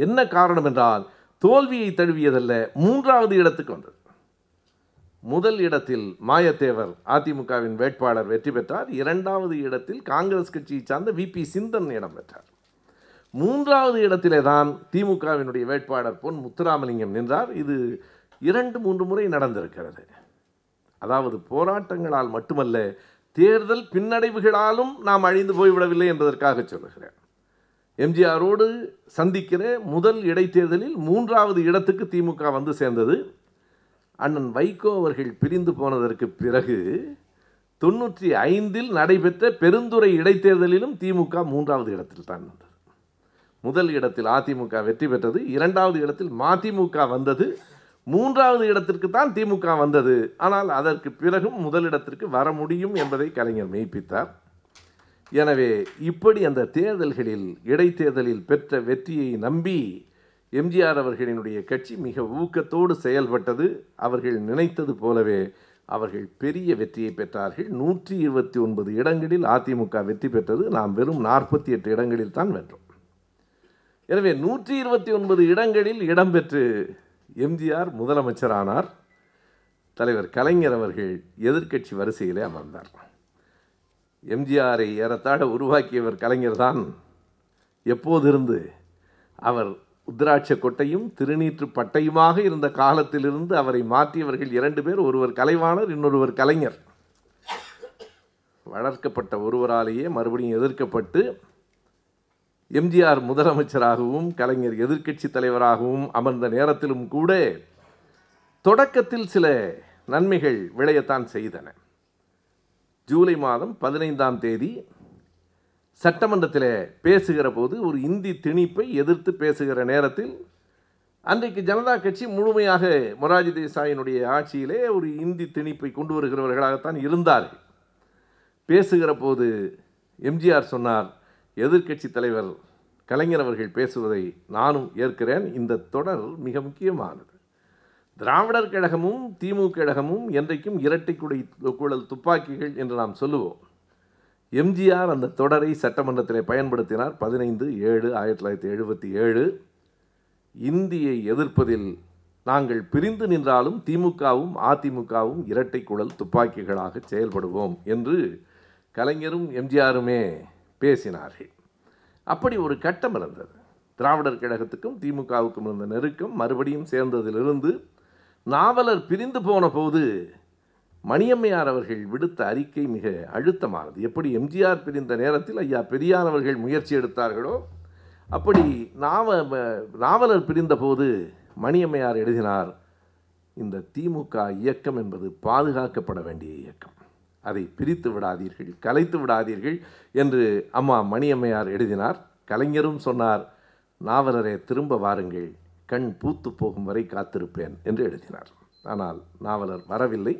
என்ன காரணம் என்றால் தோல்வியை தழுவியதல்ல, மூன்றாவது இடத்துக்கு வந்தது. முதல் இடத்தில் மாயத்தேவர் அதிமுகவின் வேட்பாளர் வெற்றி பெற்றார். இரண்டாவது இடத்தில் காங்கிரஸ் கட்சியை சார்ந்த வி பி சிந்தன் இடம் பெற்றார். மூன்றாவது இடத்திலே தான் திமுகவினுடைய வேட்பாளர் பொன் முத்துராமலிங்கம் நின்றார். இது இரண்டு மூன்று முறை நடந்திருக்கிறது. அதாவது போராட்டங்களால் மட்டுமல்ல, தேர்தல் பின்னடைவுகளாலும் நாம் அழிந்து போய்விடவில்லை என்பதற்காக சொல்லுகிறேன். எம்ஜிஆரோடு சந்திக்கிற முதல் இடைத்தேர்தலில் மூன்றாவது இடத்துக்கு திமுக வந்து சேர்ந்தது. அண்ணன் வைகோ அவர்கள் பிரிந்து போனதற்கு பிறகு தொன்னூற்றி ஐந்தில் நடைபெற்ற பெருந்துறை இடைத்தேர்தலிலும் திமுக மூன்றாவது இடத்தில் தான் வந்தது. முதல் இடத்தில் அதிமுக வெற்றி பெற்றது, இரண்டாவது இடத்தில் மதிமுக வந்தது, மூன்றாவது இடத்திற்கு தான் திமுக வந்தது. ஆனால் அதற்கு பிறகும் முதலிடத்திற்கு வர முடியும் என்பதை கலைஞர் மெய்ப்பித்தார். எனவே இப்படி அந்த தேர்தல்களில் இடைத்தேர்தலில் பெற்ற வெற்றியை நம்பி எம்ஜிஆர் அவர்களினுடைய கட்சி மிக ஊக்கத்தோடு செயல்பட்டது. அவர்கள் நினைத்தது போலவே அவர்கள் பெரிய வெற்றியை பெற்றார்கள். நூற்றி இருபத்தி ஒன்பது இடங்களில் அதிமுக வெற்றி பெற்றது. நாம் வெறும் நாற்பத்தி எட்டு இடங்களில் தான் வென்றோம். எனவே நூற்றி இருபத்தி ஒன்பது இடங்களில் இடம்பெற்று எம்ஜிஆர் முதலமைச்சரானார். தலைவர் கலைஞர் அவர்கள் எதிர்க்கட்சி வரிசையிலே அமர்ந்தார். எம்ஜிஆரை ஏறத்தாழ உருவாக்கியவர் கலைஞர் தான். எப்போதிருந்து அவர் உத்ராட்ச கொட்டையும் திருநீற்று பட்டையுமாக இருந்த காலத்திலிருந்து அவரை மாற்றியவர்கள் இரண்டு பேர், ஒருவர் கலைவாணர், இன்னொருவர் கலைஞர். வளர்க்கப்பட்ட ஒருவராலேயே மறுபடியும் எதிர்க்கப்பட்டு எம்ஜிஆர் முதலமைச்சராகவும் கலைஞர் எதிர்க்கட்சி தலைவராகவும் அமர்ந்த நேரத்திலும் கூட தொடக்கத்தில் சில நன்மைகள் விளையத்தான் செய்தன. ஜூலை மாதம் பதினைந்தாம் தேதி சட்டமன்றத்தில் பேசுகிற போது ஒரு இந்தி திணிப்பை எதிர்த்து பேசுகிற நேரத்தில் அன்றைக்கு ஜனதா கட்சி முழுமையாக மொரார்ஜி தேசாயினுடைய ஆட்சியிலே ஒரு இந்தி திணிப்பை கொண்டு வருகிறவர்களாகத்தான் இருந்தார்கள். பேசுகிற போது எம்ஜிஆர் சொன்னார், எதிர்க்கட்சி தலைவர் கலைஞர் அவர்கள் பேசுவதை நானும் ஏற்கிறேன். இந்த தொடர் மிக முக்கியமானது. திராவிடர் கழகமும் திமுக கழகமும் என்றைக்கும் இரட்டை குடை குழல் துப்பாக்கிகள் என்று நாம் சொல்லுவோம். எம்ஜிஆர் அந்த தொடரை சட்டமன்றத்தில் பயன்படுத்தினார். பதினைந்து ஏழு ஆயிரத்தி தொள்ளாயிரத்தி எழுபத்தி ஏழு இந்தியை எதிர்ப்பதில் நாங்கள் பிரிந்து நின்றாலும் திமுகவும் அதிமுகவும் இரட்டை குழல் துப்பாக்கிகளாக செயல்படுவோம் என்று கலைஞரும் எம்ஜிஆருமே பேசினார்கள். அப்படி ஒரு கட்டம் இருந்தது. திராவிடர் கழகத்துக்கும் திமுகவுக்கும் இருந்த நெருக்கம் மறுபடியும் சேர்ந்ததிலிருந்து நாவலர் பிரிந்து போன போது மணியம்மையார் அவர்கள் விடுத்த அறிக்கை மிக அழுத்தமானது. எப்படி எம்ஜிஆர் பிரிந்த நேரத்தில் ஐயா பெரியார் அவர்கள் முயற்சி எடுத்தார்களோ, அப்படி நாவ நாவலர் பிரிந்த போது மணியம்மையார் எழுதினார், இந்த திமுக இயக்கம் என்பது பாதுகாக்கப்பட வேண்டிய இயக்கம், அதை பிரித்து விடாதீர்கள், கலைத்து விடாதீர்கள் என்று அம்மா மணியம்மையார் எழுதினார். கலைஞரும் சொன்னார், நாவலரே திரும்ப வாருங்கள், கண் பூத்து போகும் வரை காத்திருப்பேன் என்று எழுதினார். ஆனால் நாவலர் வரவில்லை.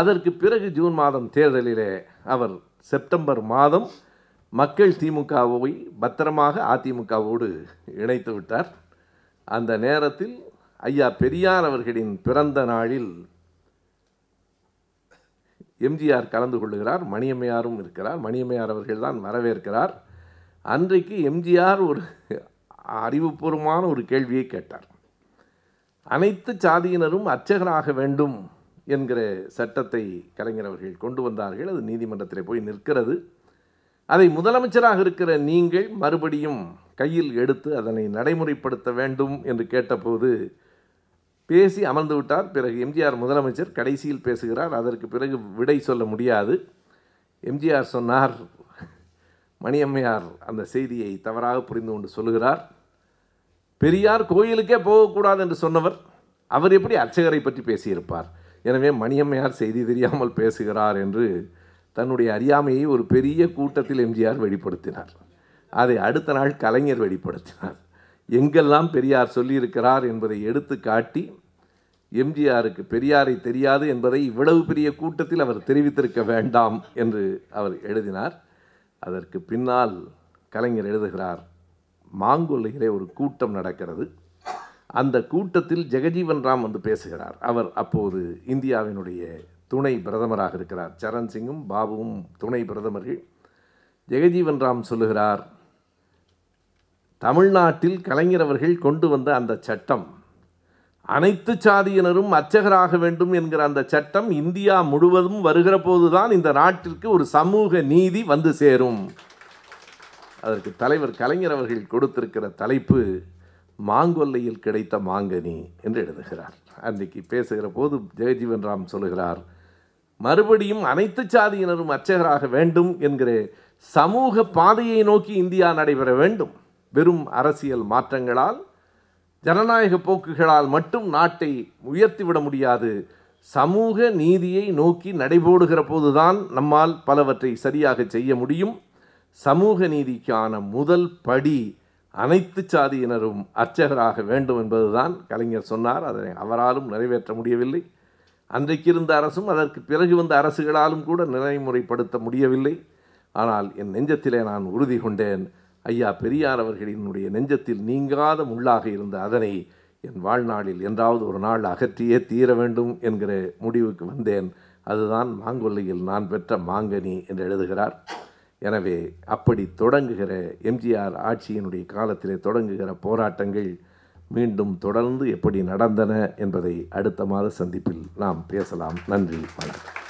அதற்கு பிறகு ஜூன் மாதம் தேர்தலிலே அவர் செப்டம்பர் மாதம் மக்கள் திமுகவை பத்திரமாக அதிமுகவோடு இணைத்து விட்டார். அந்த நேரத்தில் ஐயா பெரியார் அவர்களின் பிறந்த நாளில் எம்ஜிஆர் கலந்து கொள்கிறார், மணியம்மையாரும் இருக்கிறார். மணியம்மையார் அவர்கள் தான் வரவேற்கிறார். அன்றைக்கு எம்ஜிஆர் ஒரு அறிவுபூர்வமான ஒரு கேள்வியை கேட்டார். அனைத்து சாதியினரும் அர்ச்சகராக வேண்டும் என்கிற சட்டத்தை கலைஞர் அவர்கள் கொண்டு வந்தார்கள். அது நீதிமன்றத்தில் போய் நிற்கிறது. அதை முதலமைச்சராக இருக்கிற நீங்கள் மறுபடியும் கையில் எடுத்து அதனை நடைமுறைப்படுத்த வேண்டும் என்று கேட்டபோது பேசி அமர்ந்து விட்டார். பிறகு எம்ஜிஆர் முதலமைச்சர் கடைசியில் பேசுகிறார். அதற்கு பிறகு விடை சொல்ல முடியாது. எம்ஜிஆர் சொன்னார், மணியம்மையார் அந்த செய்தியை தவறாக புரிந்து கொண்டு சொல்லுகிறார், பெரியார் கோயிலுக்கே போகக்கூடாது என்று சொன்னவர், அவர் எப்படி அர்ச்சகரை பற்றி பேசியிருப்பார்? எனவே மணியம்மையார் செய்தி தெரியாமல் பேசுகிறார் என்று தன்னுடைய அறியாமையை ஒரு பெரிய கூட்டத்தில் எம்ஜிஆர் வெளிப்படுத்தினார். அதை அடுத்த நாள் கலைஞர் வெளிப்படுத்தினார். எங்கெல்லாம் பெரியார் சொல்லியிருக்கிறார் என்பதை எடுத்து காட்டி எம்ஜிஆருக்கு பெரியாரை தெரியாது என்பதை இவ்வளவு பெரிய கூட்டத்தில் அவர் தெரிவித்திருக்க வேண்டாம் என்று அவர் எழுதினார். அதற்கு பின்னால் கலைஞர் எழுதுகிறார், மாங்கொல்லையிலே ஒரு கூட்டம் நடக்கிறது, அந்த கூட்டத்தில் ஜெகஜீவன் ராம் வந்து பேசுகிறார். அவர் அப்போது இந்தியாவினுடைய துணை பிரதமராக இருக்கிறார். சரண் சிங்கும் பாபுவும் துணை பிரதமர்கள். ஜெகஜீவன் ராம் சொல்லுகிறார், தமிழ்நாட்டில் கலைஞர் அவர்கள் கொண்டு வந்த அந்த சட்டம், அனைத்து சாதியினரும் அர்ச்சகராக வேண்டும் என்கிற அந்த சட்டம் இந்தியா முழுவதும் வருகிற போதுதான் இந்த நாட்டிற்கு ஒரு சமூக நீதி வந்து சேரும். அதற்கு தலைவர் கலைஞர் அவர்கள் கொடுத்திருக்கிற தலைப்பு மாங்கொல்லையில் கிடைத்த மாங்கனி என்று எழுதுகிறார். அன்றைக்கு பேசுகிற போது ஜெயஜீவன் ராம் சொல்லுகிறார், மறுபடியும் அனைத்து சாதியினரும் அர்ச்சகராக வேண்டும் என்கிற சமூக பாதையை நோக்கி இந்தியா நடைபெற வேண்டும். வெறும் அரசியல் மாற்றங்களால், ஜனநாயக போக்குகளால் மட்டும் நாட்டை உயர்த்திவிட முடியாது. சமூக நீதியை நோக்கி நடைபோடுகிற போதுதான் நம்மால் பலவற்றை சரியாக செய்ய முடியும். சமூக நீதிக்கான முதல் படி அனைத்து சாதியினரும் அர்ச்சகராக வேண்டும் என்பதுதான் கலைஞர் சொன்னார். அதனை அவராலும் நிறைவேற்ற முடியவில்லை. அன்றைக்கிருந்த அரசும் அதற்கு பிறகு வந்த அரசுகளாலும் கூட நடைமுறைப்படுத்த முடியவில்லை. ஆனால் என் நெஞ்சத்திலே நான் உறுதி கொண்டேன், ஐயா பெரியார் அவர்களினுடைய நெஞ்சத்தில் நீங்காத முள்ளாக இருந்த அதனை என் வாழ்நாளில் என்றாவது ஒரு நாள் அகற்றியே தீர வேண்டும் என்கிற முடிவுக்கு வந்தேன். அதுதான் மாங்கொல்லையில் நான் பெற்ற மாங்கனி என்று எழுதுகிறார். எனவே அப்படி தொடங்குகிற எம்ஜிஆர் ஆட்சியினுடைய காலத்திலே தொடங்குகிற போராட்டங்கள் மீண்டும் தொடர்ந்து எப்படி நடந்தன என்பதை அடுத்த மாத சந்திப்பில் நாம் பேசலாம். நன்றி, வணக்கம்.